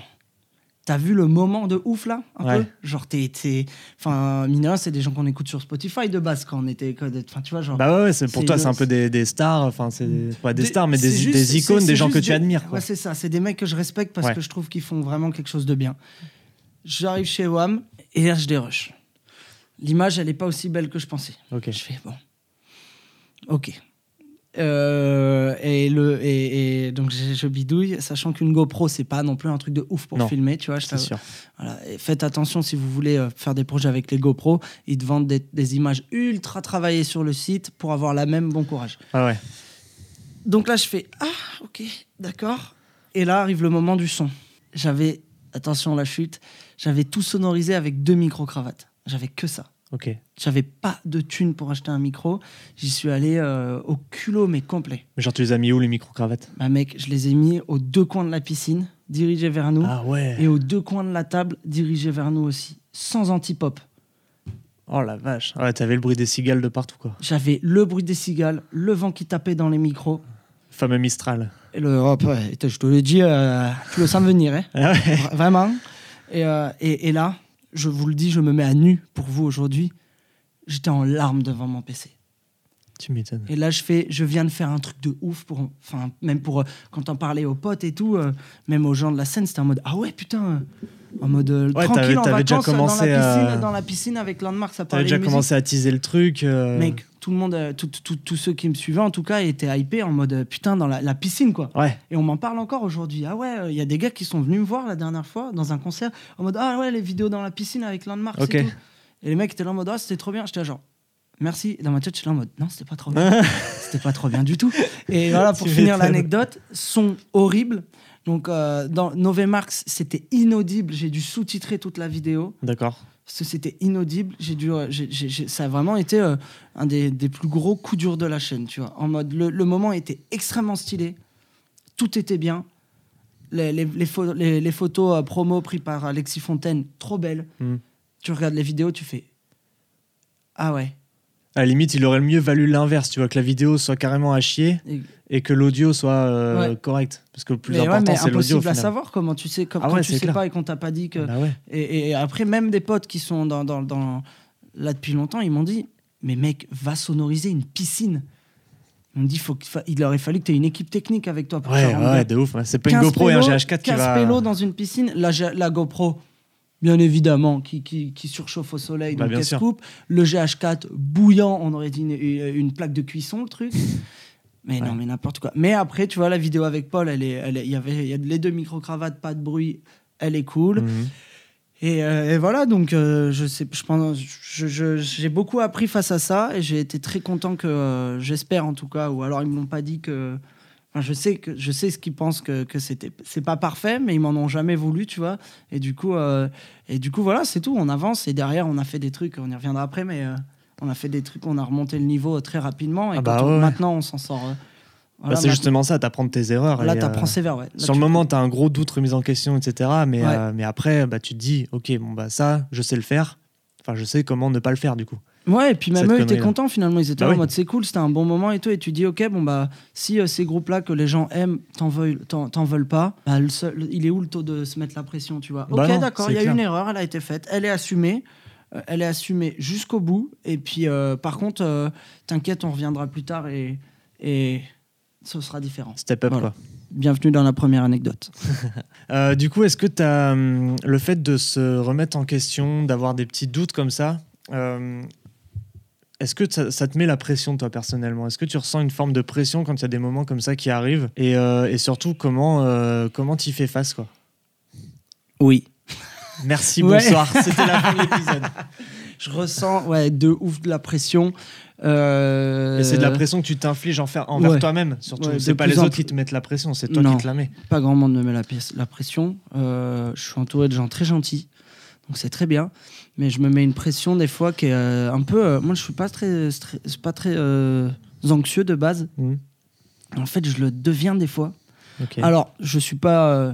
T'as vu le moment de ouf, là, un ouais. peu genre, t'es... t'es... Enfin, mineur, c'est des gens qu'on écoute sur Spotify de base, quand on était... Enfin, tu vois, genre... Bah ouais, ouais c'est, pour c'est toi, le... c'est un peu des, des stars, enfin, c'est pas des, des stars, mais des, juste, des icônes, c'est, c'est des gens que des... tu admires, quoi. Ouais, c'est ça, c'est des mecs que je respecte parce ouais. que je trouve qu'ils font vraiment quelque chose de bien. J'arrive chez Wham, et là, je dérush. L'image, elle est pas aussi belle que je pensais. Okay. Je fais, bon... Ok. Euh, et, le, et, et donc je, je bidouille, sachant qu'une GoPro c'est pas non plus un truc de ouf pour non, filmer, tu vois. Je c'est sûr. Voilà. Et faites attention si vous voulez faire des projets avec les GoPro, ils te vendent des, des images ultra travaillées sur le site pour avoir la même. Bon courage. Ah ouais. Donc là je fais ah ok d'accord. Et là arrive le moment du son. J'avais attention la chute. J'avais tout sonorisé avec deux micro-cravates. J'avais que ça. Okay. J'avais pas de thune pour acheter un micro. J'y suis allé euh, au culot, mais complet. Mais genre, tu les as mis où, les micro-cravates ? Bah mec, je les ai mis aux deux coins de la piscine, dirigés vers nous. Ah ouais. Et aux deux coins de la table, dirigés vers nous aussi. Sans anti-pop. Oh la vache. Ouais, t'avais le bruit des cigales de partout, quoi. J'avais le bruit des cigales, le vent qui tapait dans les micros. Le fameux Mistral. Et le... Oh, ouais, je te l'ai dit, euh, tu le sens venir, hein. Ah ouais. Vra- Vraiment. Et, euh, et, et là... Je vous le dis, je me mets à nu pour vous aujourd'hui. J'étais en larmes devant mon P C. Tu m'étonnes. Et là, je fais, je viens de faire un truc de ouf pour, enfin, même pour quand on parlait aux potes et tout, euh, même aux gens de la scène, c'était en mode ah ouais putain, en mode euh, ouais, tranquille t'avais, en t'avais vacances déjà commencé dans la piscine, à... dans la piscine avec Landmvrks. Ça parlait. T'avais déjà musique. Commencé à teaser le truc. Euh... Mec, tout le monde, euh, tous ceux qui me suivaient en tout cas étaient hypés en mode euh, putain dans la, la piscine quoi. Ouais. Et on m'en parle encore aujourd'hui. Ah ouais, il euh, y a des gars qui sont venus me voir la dernière fois dans un concert en mode ah ouais les vidéos dans la piscine avec Landmvrks. Okay. Et tout. Et les mecs étaient là en mode ah c'était trop bien. J'étais genre merci. Dans ma tête, je suis là en mode non, c'était pas trop bien. C'était pas trop bien du tout. Et voilà, pour tu finir l'anecdote, son horrible. Donc, euh, dans NoveMarks, c'était inaudible. J'ai dû sous-titrer toute la vidéo. D'accord. Parce que c'était inaudible. J'ai dû, j'ai, j'ai, j'ai, ça a vraiment été euh, un des, des plus gros coups durs de la chaîne. Tu vois, en mode, le, le moment était extrêmement stylé. Tout était bien. Les, les, les, pho- les, les photos euh, promo prises par Alexis Fontaine, trop belles. Mm. Tu regardes les vidéos, tu fais ah ouais. À la limite, il aurait mieux valu l'inverse, tu vois, que la vidéo soit carrément à chier et que l'audio soit euh, ouais. correct. Parce que le plus mais important, ouais, c'est l'audio. C'est impossible à savoir comment tu sais, comme, ah ouais, quand tu sais clair. Pas et qu'on t'a pas dit que. Bah ouais. et, et après, même des potes qui sont dans, dans, dans... là depuis longtemps, ils m'ont dit mais mec, va sonoriser une piscine. On dit faut qu'il aurait fallu que tu aies une équipe technique avec toi pour faire. Ouais, ouais, de ouf. Ouais. C'est pas une GoPro et un G H quatre qui va. quinze pélos dans une piscine, la, la GoPro. Bien évidemment, qui, qui, qui surchauffe au soleil, bah, donc elle se coupe. Le G H quatre bouillant, on aurait dit une, une plaque de cuisson, le truc. Mais ouais. non, mais n'importe quoi. Mais après, tu vois, la vidéo avec Paul, elle est, elle est, y avait, y a les deux micro-cravates, pas de bruit, elle est cool. Mmh. Et, euh, et voilà, donc euh, je sais, je pense, je, je, j'ai beaucoup appris face à ça et j'ai été très content que, euh, j'espère en tout cas, ou alors ils ne m'ont pas dit que. Enfin, je sais que je sais ce qu'ils pensent que que c'était c'est pas parfait, mais ils m'en ont jamais voulu, tu vois. Et du coup euh, et du coup voilà, c'est tout. On avance et derrière on a fait des trucs. On y reviendra après, mais euh, on a fait des trucs. On a remonté le niveau très rapidement et ah bah quand ouais. on, maintenant on s'en sort. Euh, voilà, bah c'est justement ça, t'apprends de tes erreurs. Là, et, t'apprends euh, sévère, ouais. Là, sur le moment, t'as un gros doute, remise en question, et cetera. Mais ouais. euh, mais après, bah tu te dis, ok, bon bah ça, je sais le faire. Enfin, je sais comment ne pas le faire du coup. Ouais, et puis même eux étaient contents finalement, ils étaient bah en oui. mode c'est cool, c'était un bon moment et tout, et tu dis ok, bon bah si euh, ces groupes-là que les gens aiment t'en veulent, t'en, t'en veulent pas, bah, le seul, il est où le taux de se mettre la pression, tu vois. Bah ok, non, d'accord, il y a clair. Une erreur, elle a été faite, elle est assumée, euh, elle est assumée jusqu'au bout, et puis euh, par contre, euh, t'inquiète, on reviendra plus tard et, et ce sera différent. Step up voilà. quoi. Bienvenue dans la première anecdote. euh, du coup, est-ce que t'as, hum, le fait de se remettre en question, d'avoir des petits doutes comme ça, euh, Est-ce que ça, ça te met la pression, toi, personnellement? Est-ce que tu ressens une forme de pression quand il y a des moments comme ça qui arrivent? Et, euh, et surtout, comment euh, comment t'y fais face, quoi? Oui. Merci, ouais. Bonsoir. C'était la fin de l'épisode. Je ressens ouais, de ouf de la pression. Euh... Et c'est de la pression que tu t'infliges envers, envers ouais. toi-même, surtout. Ouais, c'est pas les autres plus... qui te mettent la pression, c'est toi non, qui te la mets. Pas grand monde me met la, la pression. Euh, je suis entouré de gens très gentils, donc c'est très bien. Mais je me mets une pression des fois qui est euh, un peu... Euh, moi, je suis pas très, très, pas très euh, anxieux de base. Mmh. En fait, je le deviens des fois. Okay. Alors, je suis pas... Euh,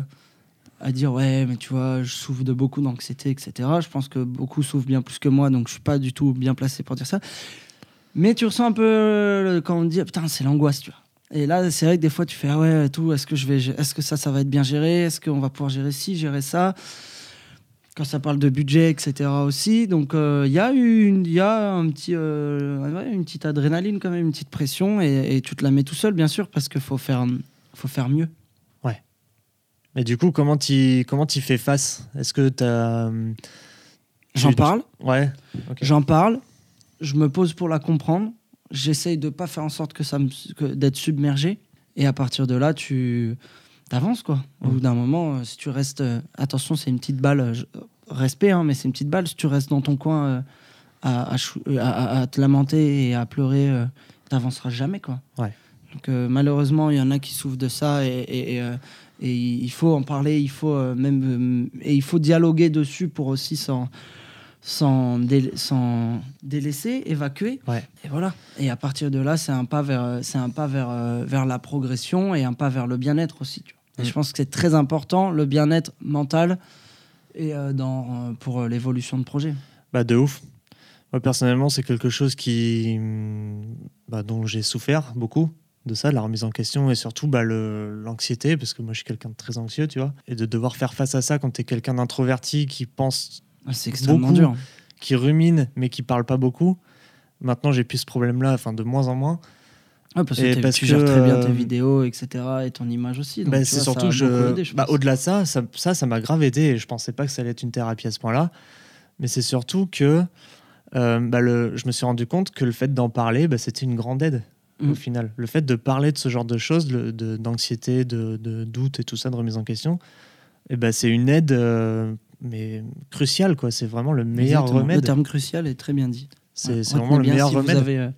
à dire ouais mais tu vois je souffre de beaucoup d'anxiété, etc. Je pense que beaucoup souffrent bien plus que moi, donc je suis pas du tout bien placé pour dire ça, mais tu ressens un peu quand on dit putain c'est l'angoisse, tu vois. Et là c'est vrai que des fois tu fais ah ouais tout, est-ce que je vais est-ce que ça ça va être bien géré, est-ce qu'on va pouvoir gérer ci, gérer ça, quand ça parle de budget, etc. aussi. Donc il euh, y a une il y a un petit euh, une petite adrénaline quand même, une petite pression, et, et tu te la mets tout seul bien sûr, parce que faut faire faut faire mieux. Mais du coup, comment t'y, comment t'y fais face? Est-ce que t'as... J'en parle. Ouais. Okay. J'en parle. Je me pose pour la comprendre. J'essaye de ne pas faire en sorte que ça me, que, d'être submergé. Et à partir de là, tu avances, quoi. Au bout mmh. d'un moment, si tu restes... Attention, c'est une petite balle. Je... Respect, hein, mais c'est une petite balle. Si tu restes dans ton coin euh, à, à, à, à te lamenter et à pleurer, euh, tu n'avanceras jamais, quoi. Ouais. Donc, euh, malheureusement, il y en a qui souffrent de ça, et, et, et, euh, et il faut en parler, il faut euh, même euh, et il faut dialoguer dessus pour aussi s'en sans, sans, dé, sans délaisser, évacuer. Ouais. Et voilà. Et à partir de là, c'est un pas vers c'est un pas vers euh, vers la progression et un pas vers le bien-être aussi. Tu vois. Et mmh. je pense que c'est très important, le bien-être mental et euh, dans euh, pour euh, l'évolution de projet. Bah de ouf. Moi personnellement, c'est quelque chose qui bah, dont j'ai souffert beaucoup. De ça, de la remise en question, et surtout bah, le, l'anxiété, parce que moi je suis quelqu'un de très anxieux, tu vois, et de devoir faire face à ça quand t'es quelqu'un d'introverti qui pense ah, c'est extrêmement beaucoup, dur. Qui rumine mais qui parle pas beaucoup. Maintenant j'ai plus ce problème-là, enfin de moins en moins. Ah, parce que parce tu que, gères très bien tes vidéos, et cetera, et ton image aussi. Donc, bah, c'est vois, surtout que je, aidé, je bah, au-delà de ça, ça, ça, ça m'a grave aidé, et je pensais pas que ça allait être une thérapie à ce point-là, mais c'est surtout que euh, bah, le, je me suis rendu compte que le fait d'en parler, bah, c'était une grande aide. Au mmh. final, le fait de parler de ce genre de choses, le, de, d'anxiété, de, de doute et tout ça, de remise en question, eh ben, c'est une aide euh, mais cruciale, quoi. C'est vraiment le meilleur Exactement. remède. Le terme crucial est très bien dit. C'est, ouais, c'est vraiment le meilleur si remède. Vous avez, euh,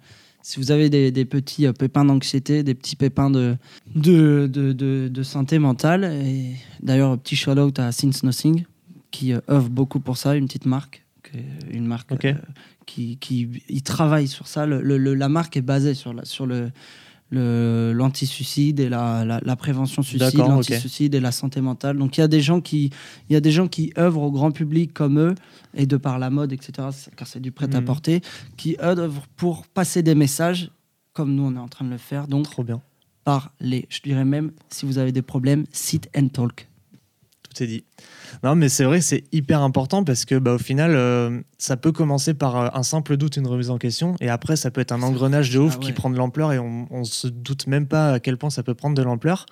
si vous avez des, des petits euh, pépins d'anxiété, des petits pépins de, de, de, de, de santé mentale, et d'ailleurs, un petit shout-out à Since Nothing, qui euh, œuvre beaucoup pour ça, une petite marque. Une marque okay. euh, qui, qui il travaille sur ça. Le, le, la marque est basée sur, la, sur le, le, l'anti-suicide et la, la, la prévention suicide, D'accord, l'anti-suicide okay. et la santé mentale. Donc il y a des gens qui il y a des gens qui œuvrent au grand public comme eux, et de par la mode, et cetera, car c'est du prêt-à-porter, mmh. qui œuvrent pour passer des messages comme nous on est en train de le faire. Donc Trop bien. Parlez. Je dirais même, si vous avez des problèmes, sit and talk. C'est dit. Non, mais c'est vrai, c'est hyper important, parce que bah, au final, euh, ça peut commencer par euh, un simple doute, une remise en question, et après, ça peut être un engrenage de ouf ah ouais. qui prend de l'ampleur, et on, on se doute même pas à quel point ça peut prendre de l'ampleur.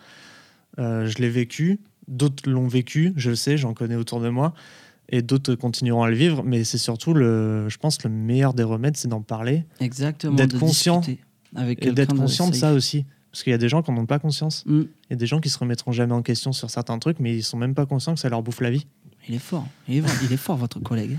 Euh, je l'ai vécu, d'autres l'ont vécu, je le sais, j'en connais autour de moi, et d'autres continueront à le vivre, mais c'est surtout, le, je pense, le meilleur des remèdes, c'est d'en parler. Exactement. D'être conscient. Avec et d'être conscient de, de ça aussi. Parce qu'il y a des gens qui n'en ont pas conscience. Il mm. y a des gens qui ne se remettront jamais en question sur certains trucs, mais ils ne sont même pas conscients que ça leur bouffe la vie. Il est fort. Il est, il est fort, votre collègue.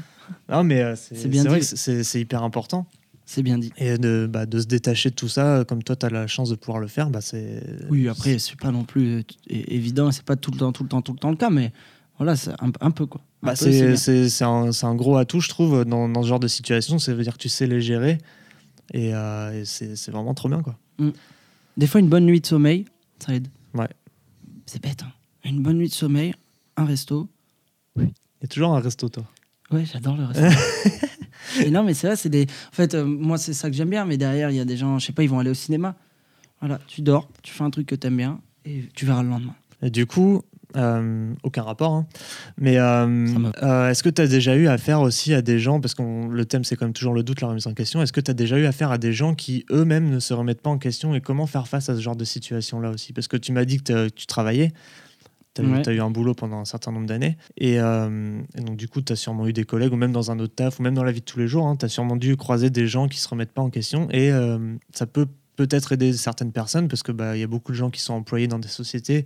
Non, mais euh, c'est, c'est, bien c'est vrai que c'est, c'est hyper important. C'est bien dit. Et de, bah, de se détacher de tout ça, comme toi, tu as la chance de pouvoir le faire, bah, c'est... Oui, après, ce n'est pas non plus évident, ce n'est pas tout le temps, tout le temps, tout le temps le cas, mais voilà, c'est un, un peu, quoi. Un bah, peu c'est, c'est, c'est, c'est, un, c'est un gros atout, je trouve, dans, dans ce genre de situation. Ça veut dire que tu sais les gérer, et, euh, et c'est, c'est vraiment trop bien, quoi. Mm. Des fois, une bonne nuit de sommeil, ça aide. Ouais. C'est bête, hein. Une bonne nuit de sommeil, un resto. Oui. Il y a toujours un resto, toi. Ouais, j'adore le resto. Et non, mais c'est vrai, c'est des... En fait, euh, moi, c'est ça que j'aime bien, mais derrière, il y a des gens, je sais pas, ils vont aller au cinéma. Voilà, tu dors, tu fais un truc que t'aimes bien, et tu verras le lendemain. Et du coup, euh, aucun rapport, hein. Mais euh, euh, est-ce que t'as déjà eu affaire aussi à des gens, parce que le thème c'est quand même toujours le doute, la remise en question, est-ce que t'as déjà eu affaire à des gens qui eux-mêmes ne se remettent pas en question, et comment faire face à ce genre de situation-là aussi? Parce que tu m'as dit que tu travaillais, T'as, ouais. t'as eu un boulot pendant un certain nombre d'années. Et, euh, et donc, du coup, t'as sûrement eu des collègues, ou même dans un autre taf, ou même dans la vie de tous les jours, hein, t'as sûrement dû croiser des gens qui se remettent pas en question. Et euh, ça peut peut-être aider certaines personnes, parce que bah, y a beaucoup de gens qui sont employés dans des sociétés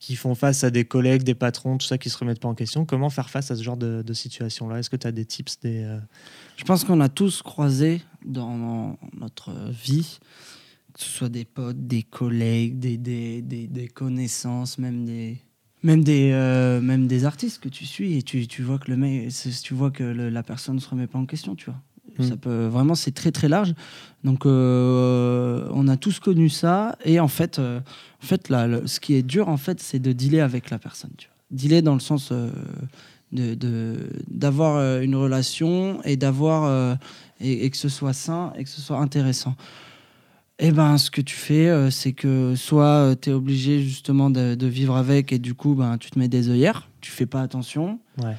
qui font face à des collègues, des patrons, tout ça, qui se remettent pas en question. Comment faire face à ce genre de, de situation-là ? Est-ce que tu as des tips, des, euh... Je pense qu'on a tous croisé dans notre vie, que ce soit des potes, des collègues, des, des, des, des connaissances, même des, même, des, euh, même des artistes que tu suis, et tu, tu vois que, le mec, tu vois que le, la personne ne se remet pas en question, tu vois. Mmh. Ça peut, vraiment, c'est très, très large. Donc, euh, on a tous connu ça. Et en fait, euh, en fait là, le, ce qui est dur, en fait, c'est de dealer avec la personne. Tu vois. Dealer dans le sens euh, de, de, d'avoir euh, une relation et, d'avoir, euh, et, et que ce soit sain et que ce soit intéressant. Eh ben, ce que tu fais, euh, c'est que soit euh, tu es obligé, justement, de, de vivre avec et du coup, ben, tu te mets des œillères. Tu fais pas attention. Ouais.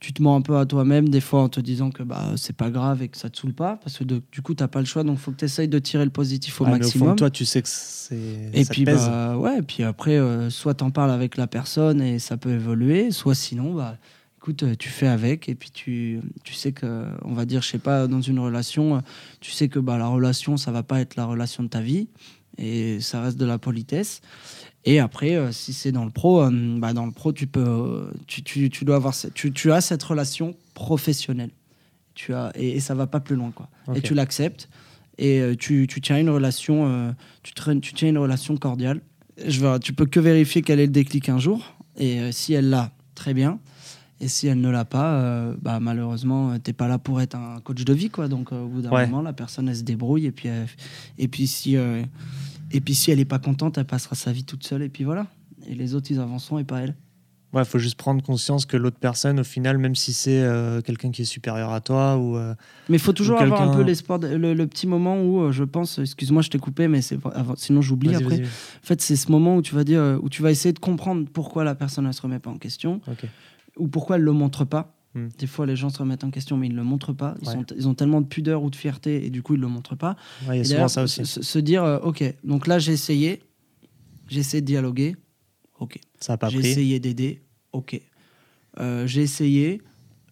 Tu te mens un peu à toi-même, des fois en te disant que bah, c'est pas grave et que ça te saoule pas, parce que de, du coup, t'as pas le choix, donc faut que t'essayes de tirer le positif au ah, maximum. Mais au fond de toi, tu sais que c'est, et ça puis, te pèse. Bah, ouais, et puis après, euh, soit t'en parles avec la personne et ça peut évoluer, soit sinon, bah, écoute, tu fais avec, et puis tu, tu sais que, on va dire, je sais pas, dans une relation, tu sais que bah, la relation, ça va pas être la relation de ta vie, et ça reste de la politesse. Et après, euh, si c'est dans le pro, euh, bah dans le pro, tu peux, euh, tu, tu, tu dois avoir, tu, tu as cette relation professionnelle. Tu as, et, et ça va pas plus loin, quoi. Okay. Et tu l'acceptes et euh, tu, tu tiens une relation, euh, tu, traînes, tu tiens une relation cordiale. Je veux, tu peux que vérifier quel est le déclic un jour. Et euh, si elle l'a, très bien. Et si elle ne l'a pas, euh, bah malheureusement, t'es pas là pour être un coach de vie, quoi. Donc euh, au bout d'un ouais. moment, la personne elle se débrouille et puis, elle, et puis si. Euh, Et puis, si elle n'est pas contente, elle passera sa vie toute seule. Et puis voilà. Et les autres, ils avanceront et pas elle. Ouais, il faut juste prendre conscience que l'autre personne, au final, même si c'est euh, quelqu'un qui est supérieur à toi ou. Euh, mais il faut toujours avoir quelqu'un... un peu l'espoir, de, le, le petit moment où euh, je pense, excuse-moi, je t'ai coupé, mais c'est, sinon j'oublie vas-y, après. Vas-y. En fait, c'est ce moment où tu vas dire, où tu vas essayer de comprendre pourquoi la personne ne se remet pas en question, okay. ou pourquoi elle ne le montre pas. Mmh. Des fois, les gens se remettent en question, mais ils ne le montrent pas. Ils, ouais. sont, ils ont tellement de pudeur ou de fierté, et du coup, ils ne le montrent pas. Ouais, il y a souvent ça aussi. Se, se dire, euh, OK, donc là, j'ai essayé, j'ai essayé de dialoguer, OK. Ça n'a pas j'ai pris. J'ai essayé d'aider, OK. Euh, j'ai essayé,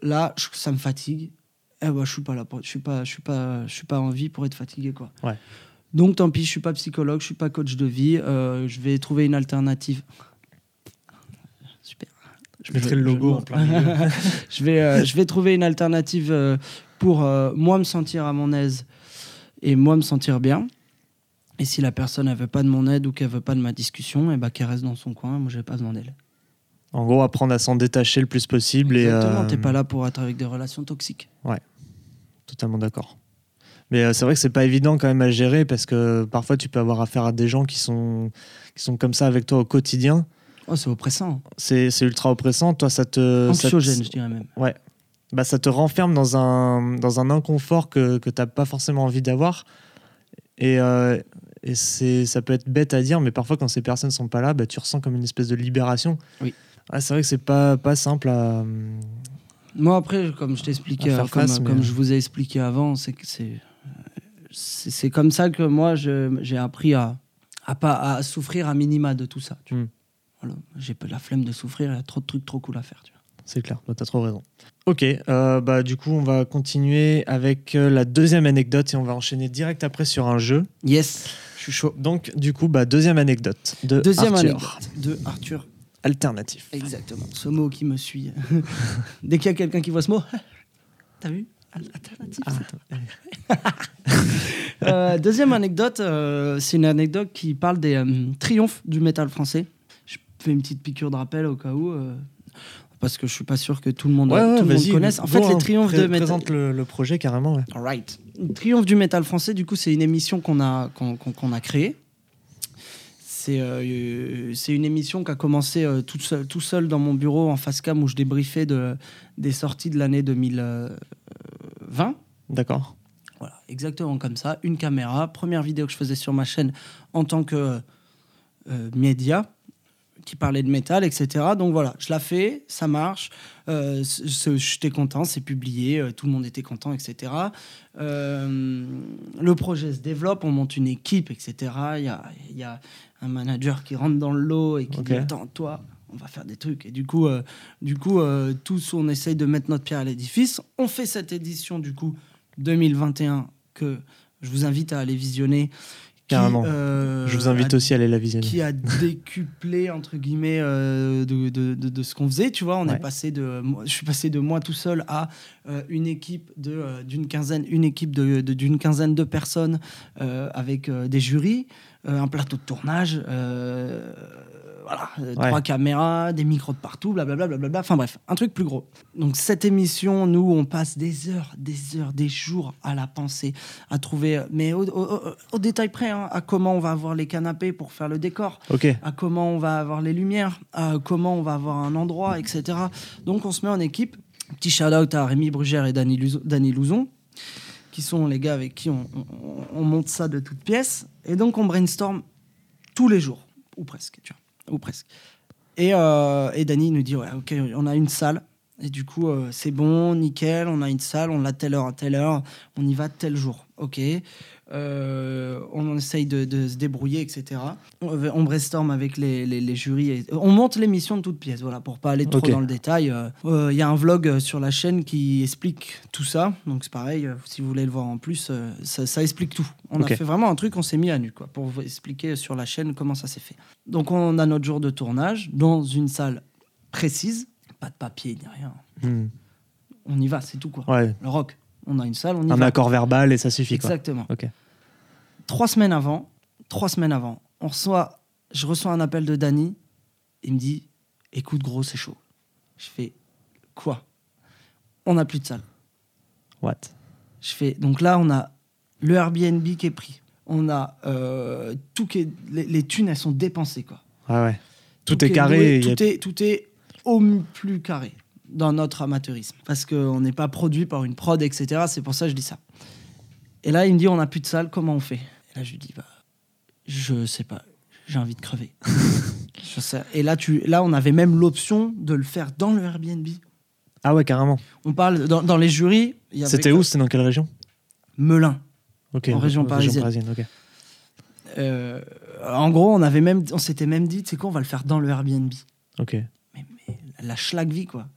là, je, ça me fatigue. Eh ben, je ne suis pas là, je ne suis pas, je suis pas, je suis pas en vie pour être fatigué, quoi. Ouais. Donc, tant pis, je ne suis pas psychologue, je ne suis pas coach de vie, euh, je vais trouver une alternative. Je mettrai je, le logo je, en plein milieu. je, vais, euh, je vais trouver une alternative euh, pour euh, moi me sentir à mon aise et moi me sentir bien. Et si la personne ne veut pas de mon aide ou qu'elle ne veut pas de ma discussion, eh ben, qu'elle reste dans son coin. Moi, je n'ai pas besoin d'elle. En gros, apprendre à s'en détacher le plus possible. Exactement, euh... tu n'es pas là pour être avec des relations toxiques. Ouais, totalement d'accord. Mais c'est vrai que c'est pas évident quand même à gérer parce que parfois, tu peux avoir affaire à des gens qui sont, qui sont comme ça avec toi au quotidien. Oh, c'est oppressant. C'est, c'est ultra oppressant. Toi, ça te... Anxiogène, ça te, je dirais même. Ouais. Bah, ça te renferme dans un, dans un inconfort que, que tu n'as pas forcément envie d'avoir. Et, euh, et c'est, ça peut être bête à dire, mais parfois, quand ces personnes ne sont pas là, bah, tu ressens comme une espèce de libération. Oui. Ah, c'est vrai que ce n'est pas, pas simple à... Moi, après, comme je t'expliquais, comme, face, comme mais... je vous ai expliqué avant, c'est, c'est, c'est, c'est comme ça que moi, je, j'ai appris à, à, pas, à souffrir à minima de tout ça, tu vois. Mm. Voilà. J'ai la flemme de souffrir, il y a trop de trucs trop cool à faire. Tu vois. C'est clair, bah, t'as trop raison. Ok, euh, bah, du coup, on va continuer avec euh, la deuxième anecdote et on va enchaîner direct après sur un jeu. Yes, je suis chaud. Donc, du coup, bah, deuxième anecdote de deuxième Arthur. Anecdote de Arthur Alternatif. Exactement, ce mot qui me suit. Dès qu'il y a quelqu'un qui voit ce mot, t'as vu Alternatif, ah, c'est toi. euh, Deuxième anecdote, euh, c'est une anecdote qui parle des euh, triomphes du métal français. Fais une petite piqûre de rappel au cas où, euh, parce que je suis pas sûr que tout le monde, ouais, ouais, tout le monde connaisse. En fait, les triomphes pré- de métal. Présente le, le projet carrément. Ouais. All right. Triomphe du métal français. Du coup, c'est une émission qu'on a qu'on, qu'on, qu'on a créée. C'est euh, c'est une émission qui a commencé euh, tout seul tout seul dans mon bureau en face cam où je débriefais de des sorties de l'année deux mille vingt. D'accord. Voilà, exactement comme ça. Une caméra. Première vidéo que je faisais sur ma chaîne en tant que euh, média. Qui parlait de métal, et cetera. Donc voilà, je la fais, ça marche, euh, j'étais content, c'est publié, euh, tout le monde était content, et cetera. Euh, le projet se développe, on monte une équipe, et cetera. Il y a, y a un manager qui rentre dans le lot et qui okay. dit « Attends, toi, on va faire des trucs. Et du coup, euh, du coup euh, tous, on essaye de mettre notre pierre à l'édifice. On fait cette édition, du coup, deux mille vingt et un, que je vous invite à aller visionner. Carrément. Qui, euh, je vous invite a, aussi à aller la visionner. Qui a décuplé, entre guillemets, euh, de, de, de, de ce qu'on faisait. Tu vois, on ouais. est passé de, moi, je suis passé de moi tout seul à euh, une équipe, de, euh, d'une, quinzaine, une équipe de, de, d'une quinzaine de personnes euh, avec euh, des jurys, euh, un plateau de tournage, euh, voilà, ouais. trois caméras, des micros de partout, blablabla, blablabla. Enfin bref, un truc plus gros. Donc cette émission, nous, on passe des heures, des heures, des jours à la penser, à trouver, mais au, au, au détail près, hein, à comment on va avoir les canapés pour faire le décor, okay. à comment on va avoir les lumières, à comment on va avoir un endroit, et cetera. Donc on se met en équipe. Petit shout-out à Rémi Brugère et Dany Louzon, Dany Louzon, qui sont les gars avec qui on, on, on monte ça de toutes pièces. Et donc on brainstorm tous les jours, ou presque, tu vois. Ou presque. Et, euh, et Dany nous dit ouais, ok, on a une salle. Et du coup, euh, c'est bon, nickel, on a une salle, on l'a telle heure à telle heure, on y va tel jour. Ok. Euh, on essaye de, de se débrouiller, et cetera. On, on brainstorm avec les, les, les jurys. Et on monte l'émission de toutes pièces, voilà, pour pas aller trop okay. dans le détail. Il euh, euh, y a un vlog sur la chaîne qui explique tout ça. Donc c'est pareil, euh, si vous voulez le voir en plus, euh, ça, ça explique tout. On okay. a fait vraiment un truc, on s'est mis à nu, quoi, pour vous expliquer sur la chaîne comment ça s'est fait. Donc on a notre jour de tournage dans une salle précise. Pas de papier, ni rien. Hmm. On y va, c'est tout, quoi. Ouais. Le rock. On a une salle, on y un va. Un accord verbal et ça suffit, exactement. Quoi. Exactement. Okay. Trois semaines avant, trois semaines avant, on reçoit, je reçois un appel de Dany. Il me dit, écoute, gros, c'est chaud. Je fais, quoi ? On n'a plus de salle. What ? Je fais, donc là, on a le Airbnb qui est pris. On a euh, tout qui est... Les, les thunes, elles sont dépensées, quoi. Ah ouais. Tout, tout est carré. Est, tout, a... est, tout est... au plus carré dans notre amateurisme, parce qu'on n'est pas produit par une prod, et cetera. C'est pour ça que je dis ça. Et là, il me dit, on n'a plus de salle, comment on fait ? Et là, je lui dis, bah, je sais pas, j'ai envie de crever. je sais. Et là, tu, là, on avait même l'option de le faire dans le Airbnb. Ah ouais, carrément. On parle, dans, dans les jurys... Y avait c'était où ? C'était dans quelle région ? Melun, okay, en région parisienne. Région parisienne, ok. Euh, en gros, on, avait même, on s'était même dit, tu sais quoi, on va le faire dans le Airbnb. Ok. La schlag-vie, quoi.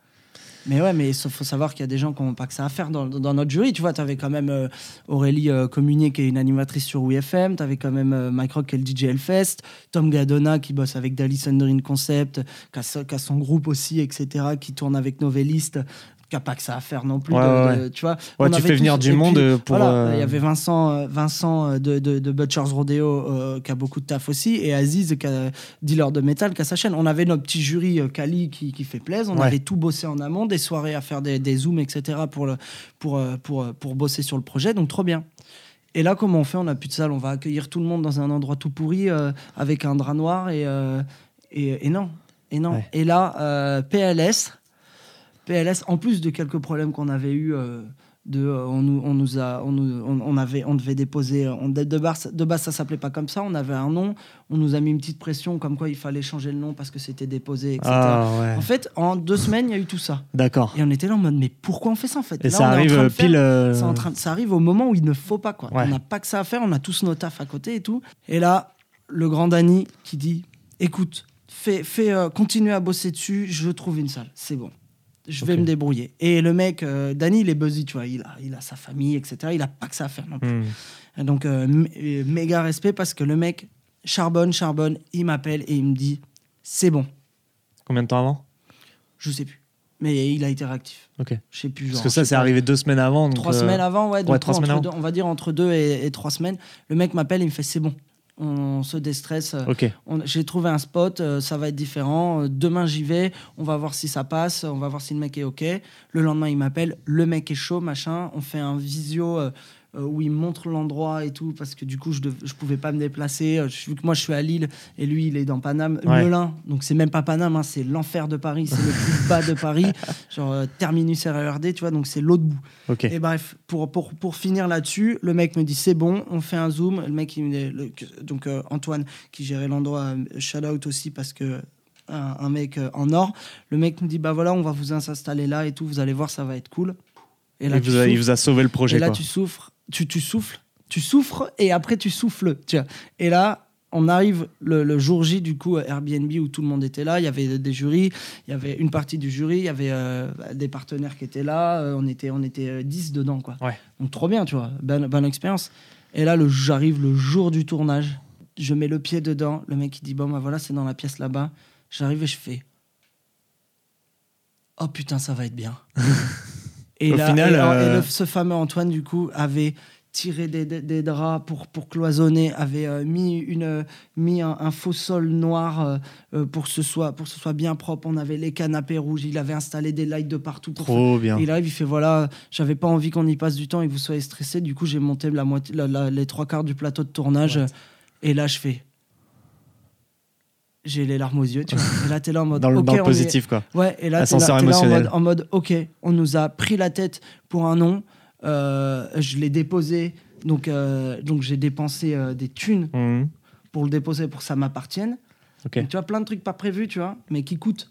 Mais ouais, mais il faut savoir qu'il y a des gens qui n'ont pas que ça à faire dans, dans notre jury. Tu vois, t'avais quand même euh, Aurélie euh, Communier, qui est une animatrice sur WeFM. T'avais quand même euh, Mike Rock, qui est le D J Hellfest. Tom Gadona, qui bosse avec Dali Sandrine Concept, qui a, qui a son groupe aussi, et cetera, qui tourne avec Novelists. Qui n'a pas que ça à faire non plus. Ouais, de, ouais. De, tu vois, ouais, on tu avait fais tous, venir du monde puis, pour... Voilà, euh... il y avait Vincent, Vincent de, de, de Butchers Rodeo euh, qui a beaucoup de taf aussi, et Aziz, qui a, dealer de métal, qui a sa chaîne. On avait notre petit jury euh, Cali qui, qui fait plaisir. On ouais. avait tout bossé en amont, des soirées à faire des, des zooms, et cetera pour, le, pour, pour, pour, pour bosser sur le projet. Donc, trop bien. Et là, comment on fait ? On n'a plus de salle. On va accueillir tout le monde dans un endroit tout pourri euh, avec un drap noir et, euh, et, et non. Et, non. Ouais. Et là, euh, P L S... P L S, en plus de quelques problèmes qu'on avait eu, euh, de, euh, on, nous, on nous a, on, nous, on, on avait, on devait déposer, on, de base, de base ça s'appelait pas comme ça, on avait un nom, on nous a mis une petite pression comme quoi il fallait changer le nom parce que c'était déposé, et cetera. Ah, ouais. En fait, en deux semaines, il y a eu tout ça. D'accord. Et on était là en mode, mais pourquoi on fait ça en fait ? Et là, ça arrive faire, pile. Euh... C'est en train de, ça arrive au moment où il ne faut pas quoi. Ouais. On n'a pas que ça à faire, on a tous nos tafs à côté et tout. Et là, le grand Dany qui dit, écoute, fais, fais, euh, continue à bosser dessus, je trouve une salle, c'est bon. Je vais okay. me débrouiller. Et le mec, euh, Dany, il est buzzy, tu vois. Il a, il a sa famille, et cetera. Il n'a pas que ça à faire non plus. Mmh. Donc, euh, m- méga respect parce que le mec charbonne, charbonne. Il m'appelle et il me dit, c'est bon. Combien de temps avant ? Je sais plus. Mais il a été réactif. Ok. Je sais plus. Genre, parce que ça, c'est pas, arrivé deux semaines avant. Donc trois euh... semaines avant, ouais. Donc ouais, trois, trois semaines deux, avant. On va dire entre deux et, et trois semaines. Le mec m'appelle et il me fait, c'est bon. On se déstresse. Okay. On, j'ai trouvé un spot, euh, ça va être différent. Euh, demain, j'y vais. On va voir si ça passe. On va voir si le mec est OK. Le lendemain, il m'appelle. Le mec est chaud, machin. On fait un visio euh, où il me montre l'endroit et tout. Parce que du coup, je dev... je pouvais pas me déplacer. Je... Moi, je suis à Lille et lui, il est dans Paname. Ouais. Melun. Donc, c'est même pas Paname. Hein, c'est l'enfer de Paris. C'est le plus bas de Paris. Genre, euh, terminus R E R D, tu vois. Donc, c'est l'autre bout. Okay. Et bref, pour, pour, pour finir là-dessus, le mec me dit c'est bon, on fait un zoom. Le mec, il me, le, donc euh, Antoine qui gérait l'endroit, shout out aussi parce que un, un mec euh, en or. Le mec me dit bah voilà, on va vous installer là et tout, vous allez voir, ça va être cool. Et là, il, vous a, il vous a sauvé le projet. Et là, quoi. tu souffres, tu, tu souffles, tu souffres et après tu souffles. Tu vois. Et là, on arrive le, le jour J, du coup, à Airbnb, où tout le monde était là. Il y avait des jurys, il y avait une partie du jury, il y avait euh, des partenaires qui étaient là. Euh, on était, on était dix dedans, quoi. Ouais. Donc, trop bien, tu vois. Bonne, bonne expérience. Et là, le, j'arrive le jour du tournage. Je mets le pied dedans. Le mec, il dit, bon, bah voilà, c'est dans la pièce là-bas. J'arrive et je fais... Oh putain, ça va être bien. Et, au là, final, et, alors, euh... et le, ce fameux Antoine, du coup, avait... tirer des, des, des draps pour, pour cloisonner, avait euh, mis, une, mis un, un faux sol noir euh, pour, que ce soit, pour que ce soit bien propre. On avait les canapés rouges, il avait installé des lights de partout. Pour Trop faire... bien. Et là, il fait, voilà, j'avais pas envie qu'on y passe du temps et que vous soyez stressés. Du coup, j'ai monté la moitié, la, la, les trois quarts du plateau de tournage. What? Et là, je fais... J'ai les larmes aux yeux, tu vois. Et là, t'es là en mode... Dans le, okay, dans le positif, est... quoi. Ouais, et là, l'ascenseur t'es là, t'es là en, mode, en mode, OK, on nous a pris la tête pour un nom. Euh, je l'ai déposé, donc, euh, donc j'ai dépensé euh, des thunes mmh. pour le déposer, pour que ça m'appartienne. Okay. Donc, tu vois, plein de trucs pas prévus, tu vois, mais qui coûtent.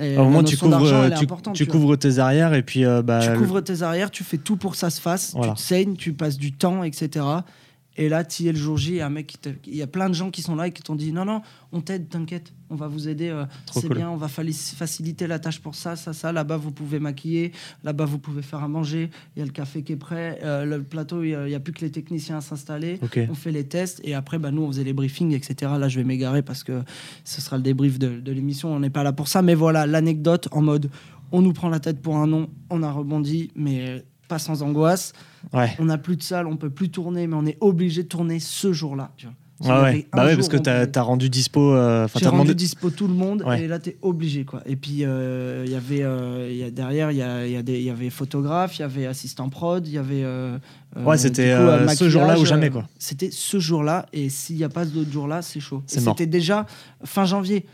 Et au moins, tu couvres, tu, tu, tu couvres tes arrières et puis... Euh, bah, tu couvres le... tes arrières, tu fais tout pour que ça se fasse, voilà. Tu te saignes, tu passes du temps, et cetera. Et là, tu y es le jour J, il y a un mec qui te... il y a plein de gens qui sont là et qui t'ont dit « Non, non, on t'aide, t'inquiète, on va vous aider, euh, c'est cool. Bien, on va faciliter la tâche pour ça, ça, ça. Là-bas, vous pouvez maquiller, là-bas, vous pouvez faire à manger, il y a le café qui est prêt, euh, le plateau, il n'y a, a plus que les techniciens à s'installer, okay. On fait les tests et après, bah, nous, on faisait les briefings, et cetera. Là, je vais m'égarer parce que ce sera le débrief de, de l'émission, on n'est pas là pour ça. Mais voilà, l'anecdote en mode « On nous prend la tête pour un nom, on a rebondi, mais... » pas sans angoisse, ouais. On n'a plus de salle, on peut plus tourner, mais on est obligé de tourner ce jour-là. Tu vois. Si ah ouais. Bah ouais, parce que t'as, t'as rendu dispo, euh, t'as rendu demandé... dispo tout le monde, ouais. Et là t'es obligé, quoi. Et puis il euh, y avait, euh, y a derrière, il y a, y a des, il y avait photographe, il y avait assistant prod, il y avait. Euh, ouais, c'était coup, euh, ce jour-là ou jamais, quoi. C'était ce jour-là, et s'il n'y a pas d'autre jour-là, c'est chaud. C'est c'était déjà fin janvier.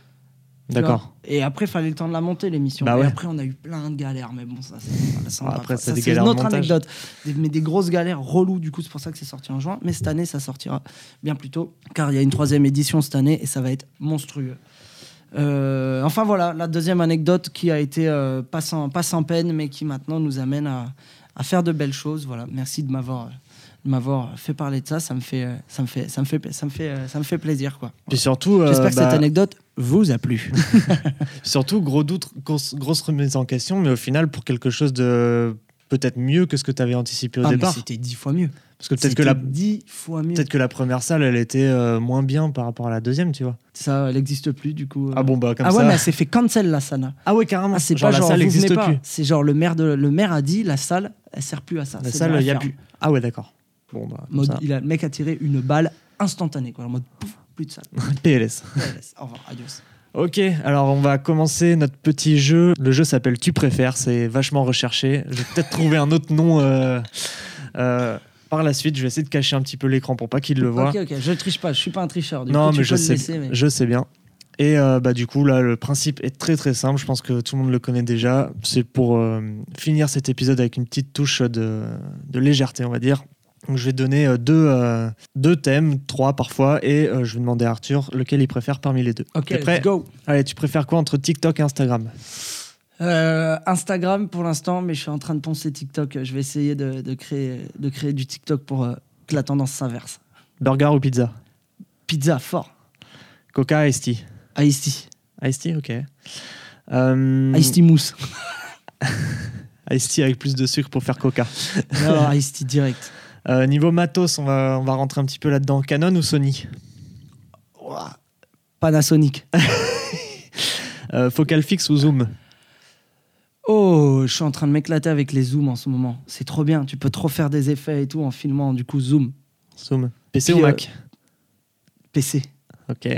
D'accord. Et après, il fallait le temps de la monter, l'émission. Bah ouais. Et après, on a eu plein de galères. Mais bon, ça, c'est, ça, après, ça, c'est, ça, c'est une autre anecdote. Des, mais des grosses galères reloues, du coup, c'est pour ça que c'est sorti en juin. Mais cette année, ça sortira bien plus tôt, car il y a une troisième édition cette année et ça va être monstrueux. Euh, enfin, voilà, la deuxième anecdote qui a été euh, pas, sans, pas sans peine, mais qui maintenant nous amène à, à faire de belles choses. Voilà, merci de m'avoir... Euh, m'avoir fait parler de ça, ça me fait ça me fait ça me fait ça me fait ça me fait plaisir, quoi. Puis surtout j'espère euh, que bah, cette anecdote vous a plu. Surtout gros doute, grosse, grosse remise en question, mais au final pour quelque chose de peut-être mieux que ce que tu avais anticipé au ah, départ. Mais c'était dix fois mieux. Parce que peut-être que la dix fois mieux. Peut-être que la première salle elle était euh, moins bien par rapport à la deuxième, tu vois. Ça elle existe plus du coup. Euh... Ah bon bah comme ah ça. Ah ouais, mais elle s'est fait cancel la salle. Ah ouais carrément. Ah, c'est genre, pas la genre, salle n'existe plus. C'est genre le maire de le maire a dit la salle elle sert plus à ça. La salle il y a plus. Ah ouais d'accord. Bon, bah, mode, il a, le mec a tiré une balle instantanée, quoi, en mode pouf, plus de salle. P L S. P L S. Au revoir, adios. Ok, alors on va commencer notre petit jeu. Le jeu s'appelle Tu préfères, c'est vachement recherché. Je vais peut-être trouver un autre nom euh, euh, par la suite. Je vais essayer de cacher un petit peu l'écran pour pas qu'il le voie. Ok, ok, je triche pas, je suis pas un tricheur. Du non, coup, mais, je sais, laisser, mais je sais bien. Et euh, bah, du coup, là, le principe est très très simple. Je pense que tout le monde le connaît déjà. C'est pour euh, finir cet épisode avec une petite touche de, de légèreté, on va dire. Donc je vais donner deux, euh, deux thèmes, trois parfois, et euh, je vais demander à Arthur lequel il préfère parmi les deux. Ok, let's go. Allez, tu préfères quoi entre TikTok et Instagram ? euh, Instagram pour l'instant, mais je suis en train de poncer TikTok. Je vais essayer de, de, créer, de créer du TikTok pour euh, que la tendance s'inverse. Burger ou pizza ? Pizza, fort. Coca, Ice Tea ? Ice Tea. Ice Tea, ok. Euh... Ice Tea mousse. Ice Tea avec plus de sucre pour faire Coca. Non, Ice Tea direct. Euh, niveau matos, on va, on va rentrer un petit peu là-dedans. Canon ou Sony ? Ouah, Panasonic. euh, Focal fixe ou zoom ? Oh, je suis en train de m'éclater avec les zooms en ce moment. C'est trop bien, tu peux trop faire des effets et tout en filmant. Du coup, zoom. Zoom. P C puis, ou Mac ? euh, P C. Ok.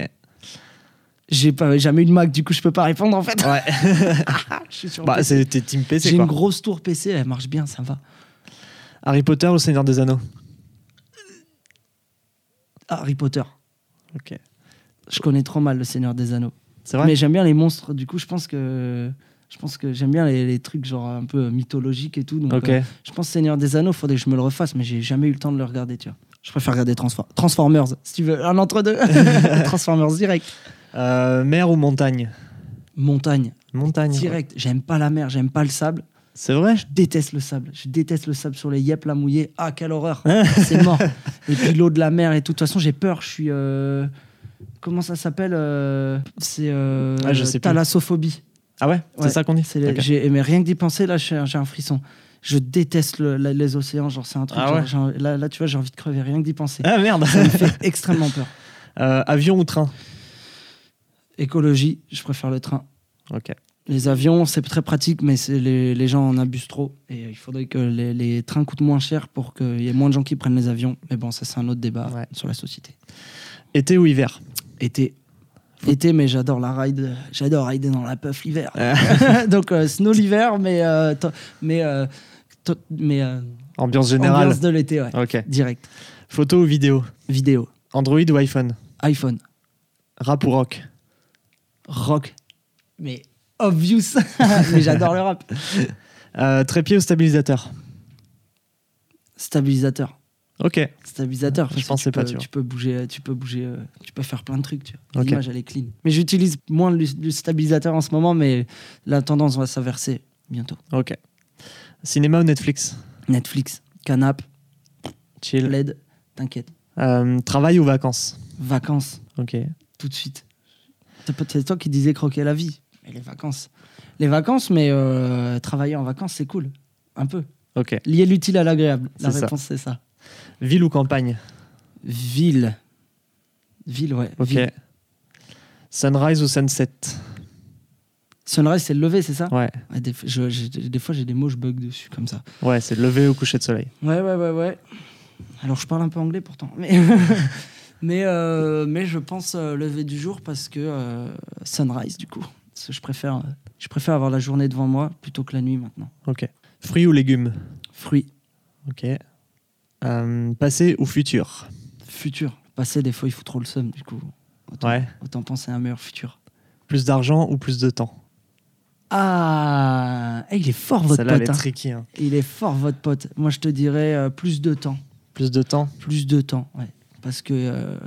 J'ai pas, jamais eu de Mac, du coup je peux pas répondre en fait. Ouais. Je suis sur bah, P C. C'est, t'es team P C, j'ai quoi. Une grosse tour P C, elle marche bien, ça va. Harry Potter ou Seigneur des Anneaux ? Harry Potter. Ok. Je connais trop mal le Seigneur des Anneaux. C'est vrai ? Mais j'aime bien les monstres. Du coup, je pense que je pense que j'aime bien les, les trucs genre un peu mythologiques et tout. Donc, ok. Euh, je pense Seigneur des Anneaux. Faudrait que je me le refasse, mais j'ai jamais eu le temps de le regarder. Tu vois. Je préfère regarder Transform- Transformers. Si tu veux un entre deux. Transformers direct. Euh, mer ou montagne ? Montagne. Montagne. Direct. Ouais. J'aime pas la mer. J'aime pas le sable. C'est vrai ? Je déteste le sable. Je déteste le sable sur les yep, la mouillée. Ah, quelle horreur. C'est mort. Et puis l'eau de la mer et tout. De toute façon, j'ai peur. Je suis... Euh... Comment ça s'appelle euh... C'est euh... Ah, je sais thalassophobie. Ah ouais, ouais, c'est ça qu'on dit. C'est les... okay. j'ai... Mais rien que d'y penser, là, j'ai un frisson. Je déteste le, la, les océans, genre c'est un truc. Ah ouais. genre, là, là, tu vois, j'ai envie de crever, rien que d'y penser. Ah merde. Ça me fait extrêmement peur. Euh, avion ou train ? Écologie, je préfère le train. Ok. Les avions, c'est très pratique, mais c'est les, les gens en abusent trop. Et il faudrait que les, les trains coûtent moins cher pour qu'il y ait moins de gens qui prennent les avions. Mais bon, ça, c'est un autre débat ouais. sur la société. Été ou hiver ? Été. Été, mais j'adore la ride. J'adore rider dans la puff l'hiver. Donc, euh, snow l'hiver, mais... Euh, to- mais, euh, to- mais euh, ambiance générale. Ambiance de l'été, ouais. Ok. Direct. Photo ou vidéo ? Vidéo. Android ou iPhone ? iPhone. Rap ou rock ? Rock. Mais obvious. Mais j'adore le rap. Euh, trépied ou stabilisateur ? Stabilisateur. Ok. Stabilisateur. Je pensais pas. Tu, tu peux bouger, tu peux bouger, tu peux faire plein de trucs. Tu vois. Okay. L'image elle est clean. Mais j'utilise moins le stabilisateur en ce moment, mais la tendance va s'inverser bientôt. Ok. Cinéma ou Netflix ? Netflix. Canap. Chill. L E D. T'inquiète. Euh, travail ou vacances ? Vacances. Ok. Tout de suite. C'est peut-être toi qui disais croquer la vie. Mais les vacances. Les vacances, mais euh, travailler en vacances c'est cool, un peu. Ok. Lier l'utile à l'agréable. La c'est réponse ça. C'est ça. Ville ou campagne ? Ville. Ville, ouais. Ok. Ville. Sunrise ou sunset ? Sunrise, c'est le lever, c'est ça ? Ouais. ouais des, je, je, des fois, j'ai des mots, je bug dessus comme ça. Ouais, c'est le lever ou coucher de soleil. Ouais, ouais, ouais, ouais. Alors, je parle un peu anglais pourtant. Mais, mais, euh, mais je pense euh, lever du jour parce que euh, sunrise, du coup. Parce que je préfère, euh, je préfère avoir la journée devant moi plutôt que la nuit maintenant. Ok. Fruits ou légumes ? Fruits. Ok. Euh, passé ou futur ? Futur. Passé, des fois, il faut trop le seum, du coup. Autant, ouais. autant penser à un meilleur futur. Plus d'argent ou plus de temps ? Ah hey, il est fort, votre Celle-là, pote. Elle est hein. tricky, hein. Il est fort, votre pote. Moi, je te dirais euh, plus de temps. Plus de temps ? Plus de temps, ouais. Parce que... Euh,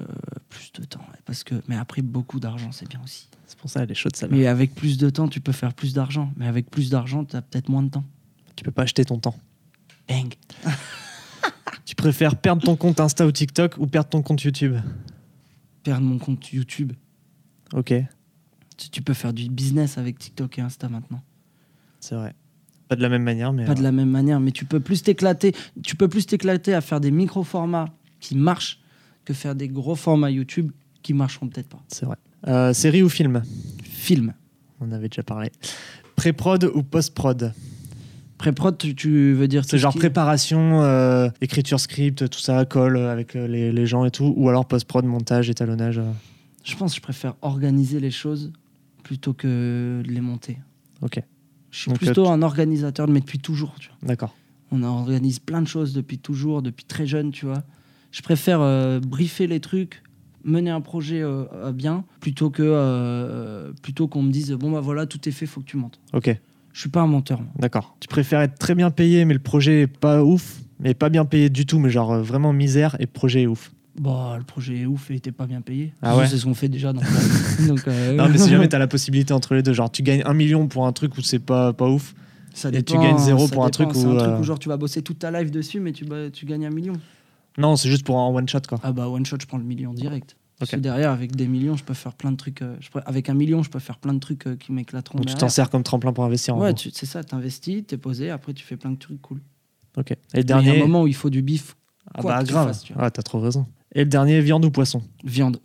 plus de temps, ouais. Parce que... Mais après, beaucoup d'argent, c'est bien aussi. C'est pour ça, elle est chaude, celle-là. Mais avec plus de temps, tu peux faire plus d'argent. Mais avec plus d'argent, tu as peut-être moins de temps. Tu peux pas acheter ton temps. Bang. Tu préfères perdre ton compte Insta ou TikTok ou perdre ton compte YouTube ? Perdre mon compte YouTube. Ok. Tu, tu peux faire du business avec TikTok et Insta maintenant. C'est vrai. Pas de la même manière, mais... Pas euh... de la même manière, mais tu peux plus t'éclater. Tu peux plus t'éclater à faire des micro-formats qui marchent que faire des gros formats YouTube qui marcheront peut-être pas. C'est vrai. Euh, série ou film ? Film. On avait déjà parlé. Pré-prod ou post-prod ? Pré-prod, tu, tu veux dire... C'est genre qui... préparation, euh, écriture script, tout ça, colle avec les, les gens et tout, ou alors post-prod, montage, étalonnage euh. Je pense que je préfère organiser les choses plutôt que de les monter. Ok. Je suis Donc plutôt tu... un organisateur, mais depuis toujours, tu vois. D'accord. On organise plein de choses depuis toujours, depuis très jeune, tu vois. Je préfère euh, briefer les trucs, mener un projet euh, à bien, plutôt, que, euh, plutôt qu'on me dise, bon bah voilà, tout est fait, faut que tu montes. Ok. Je suis pas un menteur. Moi. D'accord. Tu préfères être très bien payé, mais le projet est pas ouf, mais pas bien payé du tout, mais genre euh, vraiment misère et le projet est ouf. Bah, le projet est ouf et t'es pas bien payé. Ah ouais. C'est ce qu'on fait déjà. Dans Donc, euh... Non, mais si jamais t'as la possibilité entre les deux, genre tu gagnes un million pour un truc où c'est pas pas ouf, ça dépend, et tu gagnes zéro pour un dépend, truc où. C'est un euh... truc où genre tu vas bosser toute ta life dessus, mais tu bah, tu gagnes un million. Non, c'est juste pour un one shot quoi. Ah bah one shot, je prends le million direct. Okay. Parce que derrière, avec des millions, je peux faire plein de trucs. Euh, je peux, avec un million, je peux faire plein de trucs euh, qui m'éclateront. Donc derrière. Tu t'en sers comme tremplin pour investir en Ouais, tu, c'est ça, t'investis, t'es posé, après tu fais plein de trucs cool. Ok. Et le dernier. Il y a un moment où il faut du bif. Ah quoi bah grave. Fasses, tu ah, t'as trop raison. Et le dernier, viande ou poisson ? Viande.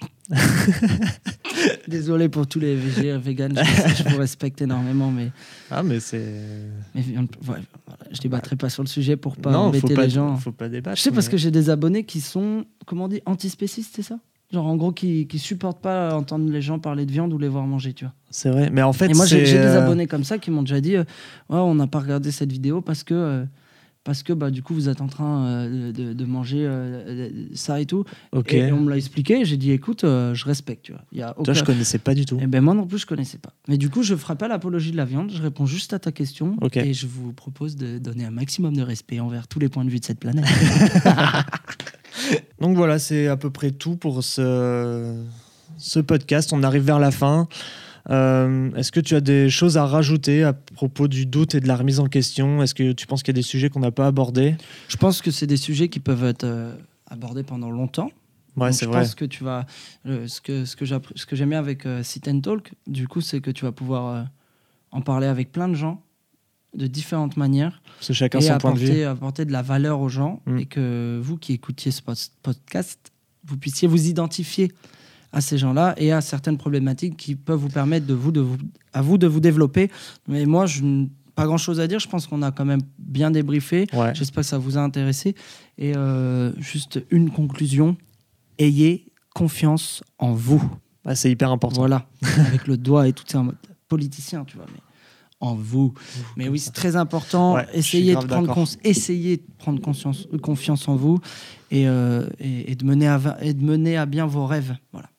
Désolé pour tous les V G, véganes, je, je vous respecte énormément, mais. Ah, mais c'est. Mais viande, ouais, voilà, je débattrai pas sur le sujet pour pas non, embêter pas, les gens. Non, faut pas débattre. Je sais mais... parce que j'ai des abonnés qui sont, comment on dit, antispécistes, c'est ça ? Genre, en gros, qui, qui supportent pas entendre les gens parler de viande ou les voir manger, tu vois. C'est vrai, mais en fait, et moi, c'est... j'ai, j'ai des abonnés comme ça qui m'ont déjà dit euh, « Ouais, on n'a pas regardé cette vidéo parce que, euh, parce que bah, du coup, vous êtes en train euh, de, de manger euh, ça et tout. Okay. » Et, et on me l'a expliqué, j'ai dit « Écoute, euh, je respecte, tu vois. » Il y a aucun... Toi, je connaissais pas du tout. Et ben moi non plus, je connaissais pas. Mais du coup, je ferai pas l'apologie de la viande, je réponds juste à ta question. Okay. Et je vous propose de donner un maximum de respect envers tous les points de vue de cette planète. Donc voilà, c'est à peu près tout pour ce, ce podcast. On arrive vers la fin. Euh, Est-ce que tu as des choses à rajouter à propos du doute et de la remise en question? Est-ce que tu penses qu'il y a des sujets qu'on n'a pas abordés? Je pense que c'est des sujets qui peuvent être euh, abordés pendant longtemps. Ouais, c'est vrai. Je pense que tu vas... Euh, ce que, ce que j'aime bien avec euh, Sit and Talk, du coup, c'est que tu vas pouvoir euh, en parler avec plein de gens de différentes manières. Parce que chacun son apporter, point de vue. Et apporter de la valeur aux gens, mmh. et que vous qui écoutiez ce podcast, vous puissiez vous identifier à ces gens-là et à certaines problématiques qui peuvent vous permettre de vous, de vous, à vous de vous développer. Mais moi, je n'ai pas grand-chose à dire. Je pense qu'on a quand même bien débriefé. Ouais. J'espère que ça vous a intéressé. Et euh, juste une conclusion, ayez confiance en vous. Ah, c'est hyper important. Voilà, avec le doigt et tout, c'est en mode politicien, tu vois. Mais... en vous. vous mais oui, c'est ça. Très important. Ouais, essayez, de prendre cons- essayez de prendre conscience, confiance en vous et, euh, et, et, de mener à, et de mener à bien vos rêves. Voilà.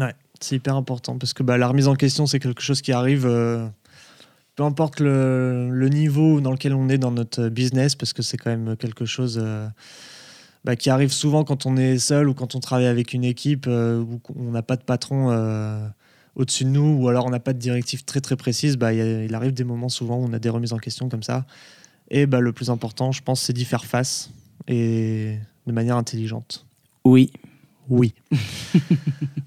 Ouais, c'est hyper important parce que bah, la remise en question, c'est quelque chose qui arrive euh, peu importe le, le niveau dans lequel on est dans notre business, parce que c'est quand même quelque chose euh, bah, qui arrive souvent quand on est seul ou quand on travaille avec une équipe euh, où on n'a pas de patron... Euh, au-dessus de nous, ou alors on n'a pas de directive très très précise, bah, il arrive des moments souvent où on a des remises en question comme ça. Et bah, le plus important, je pense, c'est d'y faire face, et de manière intelligente. Oui. Oui.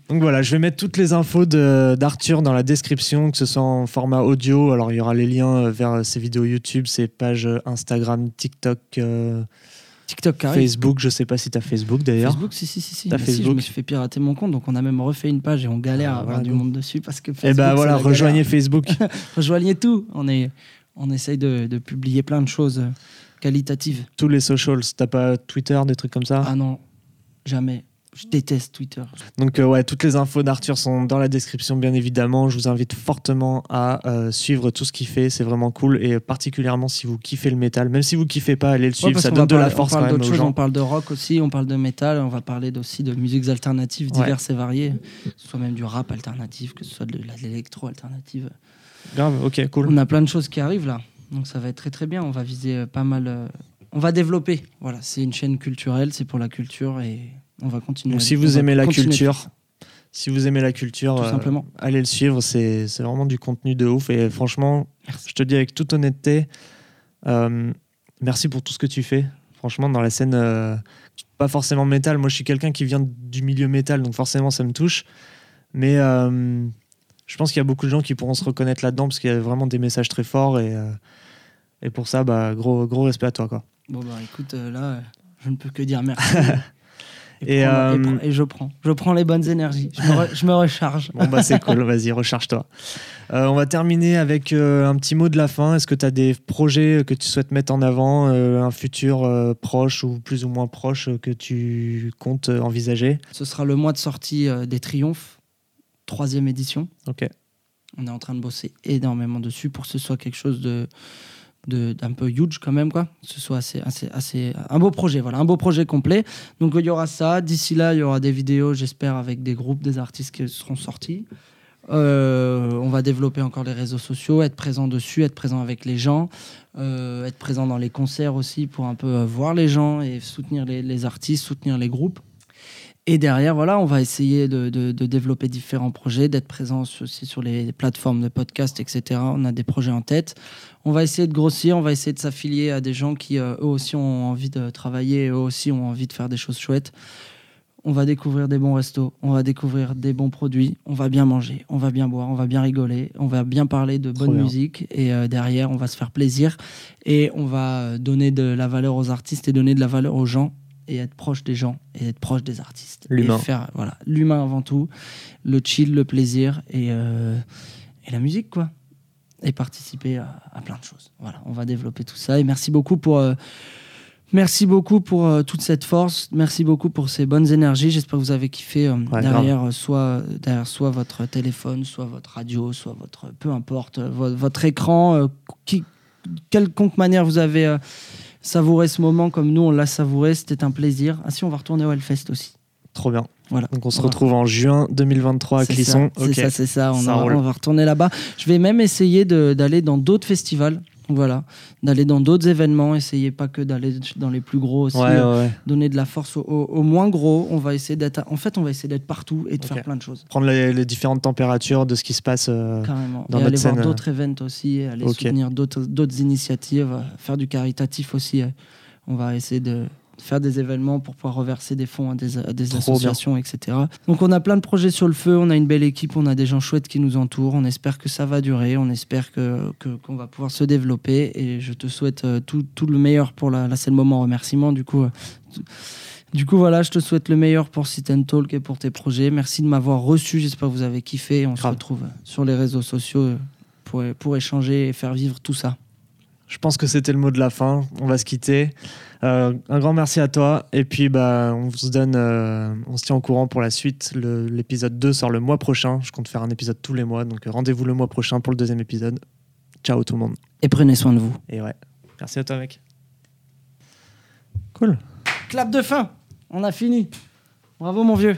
Donc voilà, je vais mettre toutes les infos de, d'Arthur dans la description, que ce soit en format audio. Alors il y aura les liens vers ses vidéos YouTube, ses pages Instagram, TikTok... Euh TikTok, Facebook, je sais pas si t'as Facebook d'ailleurs. Facebook, si, si, si. si. T'as Facebook. Si, je me suis fait pirater mon compte, donc on a même refait une page et on galère ah, à avoir voilà, du monde dessus parce que Facebook. Eh ben voilà, rejoignez galère. Facebook. Rejoignez tout. On, est, on essaye de, de publier plein de choses qualitatives. Tous les socials, t'as pas Twitter, des trucs comme ça? Ah non, jamais. Je déteste Twitter. Donc euh, ouais, toutes les infos d'Arthur sont dans la description, bien évidemment. Je vous invite fortement à euh, suivre tout ce qu'il fait. C'est vraiment cool. Et particulièrement si vous kiffez le métal. Même si vous kiffez pas, allez le suivre. Ouais, ça donne de parler, la force quand même aux choses, gens. On parle de rock aussi, on parle de métal. On va parler aussi de musiques alternatives diverses ouais. et variées. Que ce soit même du rap alternatif, que ce soit de l'électro alternative. Grave, ok, cool. On a plein de choses qui arrivent là. Donc ça va être très très bien. On va viser pas mal... Euh... On va développer. Voilà, c'est une chaîne culturelle, c'est pour la culture et... On va continuer. Donc, si vous aimez la culture, si vous aimez la culture, euh, allez le suivre. C'est, c'est vraiment du contenu de ouf. Et franchement, merci. Je te dis avec toute honnêteté, euh, merci pour tout ce que tu fais. Franchement, dans la scène, euh, pas forcément métal. Moi, je suis quelqu'un qui vient du milieu métal, donc forcément, ça me touche. Mais euh, je pense qu'il y a beaucoup de gens qui pourront se reconnaître là-dedans parce qu'il y a vraiment des messages très forts. Et, euh, et pour ça, bah, gros, gros respect à toi, quoi. Bon, bah écoute, euh, là, je ne peux que dire merci. Et, et, euh... prendre, et, et je prends je prends les bonnes énergies, je me, re, je me recharge. Bon bah c'est cool, vas-y, recharge-toi. Euh, on va terminer avec euh, un petit mot de la fin. Est-ce que tu as des projets que tu souhaites mettre en avant, euh, un futur euh, proche ou plus ou moins proche euh, que tu comptes euh, envisager? Ce sera le mois de sortie euh, des Triomphes, troisième édition. Ok. On est en train de bosser énormément dessus pour que ce soit quelque chose de De, d'un peu huge quand même, quoi. Ce soit assez, assez, assez, un beau projet, voilà, un beau projet complet. Donc il y aura ça. D'ici là, il y aura des vidéos, j'espère, avec des groupes, des artistes qui seront sortis. Euh, on va développer encore les réseaux sociaux, être présent dessus, être présent avec les gens, euh, être présent dans les concerts aussi pour un peu euh, voir les gens et soutenir les, les artistes, soutenir les groupes. Et derrière, voilà, on va essayer de, de, de développer différents projets, d'être présent aussi sur les plateformes de podcast, et cetera. On a des projets en tête. On va essayer de grossir, on va essayer de s'affilier à des gens qui, euh, eux aussi, ont envie de travailler, eux aussi ont envie de faire des choses chouettes. On va découvrir des bons restos, on va découvrir des bons produits, on va bien manger, on va bien boire, on va bien rigoler, on va bien parler de bonne musique. Et euh, derrière, on va se faire plaisir et on va donner de la valeur aux artistes et donner de la valeur aux gens. Et être proche des gens et être proche des artistes. L'humain. Et faire, voilà, l'humain avant tout, le chill, le plaisir et, euh, et la musique, quoi. Et participer à, à plein de choses. Voilà, on va développer tout ça. Et merci beaucoup pour, euh, merci beaucoup pour euh, toute cette force. Merci beaucoup pour ces bonnes énergies. J'espère que vous avez kiffé euh, ouais, derrière, euh, soit, derrière soit votre téléphone, soit votre radio, soit votre, peu importe, euh, votre, votre écran. Euh, qui, quelconque manière vous avez... Euh, savourer ce moment comme nous on l'a savouré, c'était un plaisir. Ah si, on va retourner au Hellfest aussi. Trop bien. Voilà. Donc on se retrouve voilà. en juin deux mille vingt-trois à Clisson. C'est, okay. c'est ça, c'est ça. On, ça a, on va retourner là-bas. Je vais même essayer de, d'aller dans d'autres festivals. Voilà, d'aller dans d'autres événements, essayez pas que d'aller dans les plus gros aussi, ouais, euh, ouais. Donner de la force aux, aux moins gros. On va essayer d'être, en fait, on va essayer d'être partout et de okay. faire plein de choses. Prendre les, les différentes températures de ce qui se passe euh, carrément. Dans et notre aller scène. Voir d'autres events aussi, aller okay. soutenir d'autres, d'autres initiatives, euh, faire du caritatif aussi. Euh. On va essayer de faire des événements pour pouvoir reverser des fonds à des, à des associations, bien. et cetera. Donc on a plein de projets sur le feu, on a une belle équipe, on a des gens chouettes qui nous entourent, on espère que ça va durer, on espère que, que, qu'on va pouvoir se développer et je te souhaite tout, tout le meilleur pour la... Là c'est le moment remerciement, du coup... T- Du coup, voilà, je te souhaite le meilleur pour Sit and Talk et pour tes projets. Merci de m'avoir reçu, j'espère que vous avez kiffé. On Grave. se retrouve sur les réseaux sociaux pour, pour échanger et faire vivre tout ça. Je pense que c'était le mot de la fin. On va se quitter. Euh, un grand merci à toi. Et puis, bah, on se donne, euh, on se tient au courant pour la suite. Le, l'épisode deux sort le mois prochain. Je compte faire un épisode tous les mois. Donc, rendez-vous le mois prochain pour le deuxième épisode. Ciao tout le monde. Et prenez soin de vous. Et ouais. Merci à toi, mec. Cool. Clap de fin. On a fini. Bravo, mon vieux.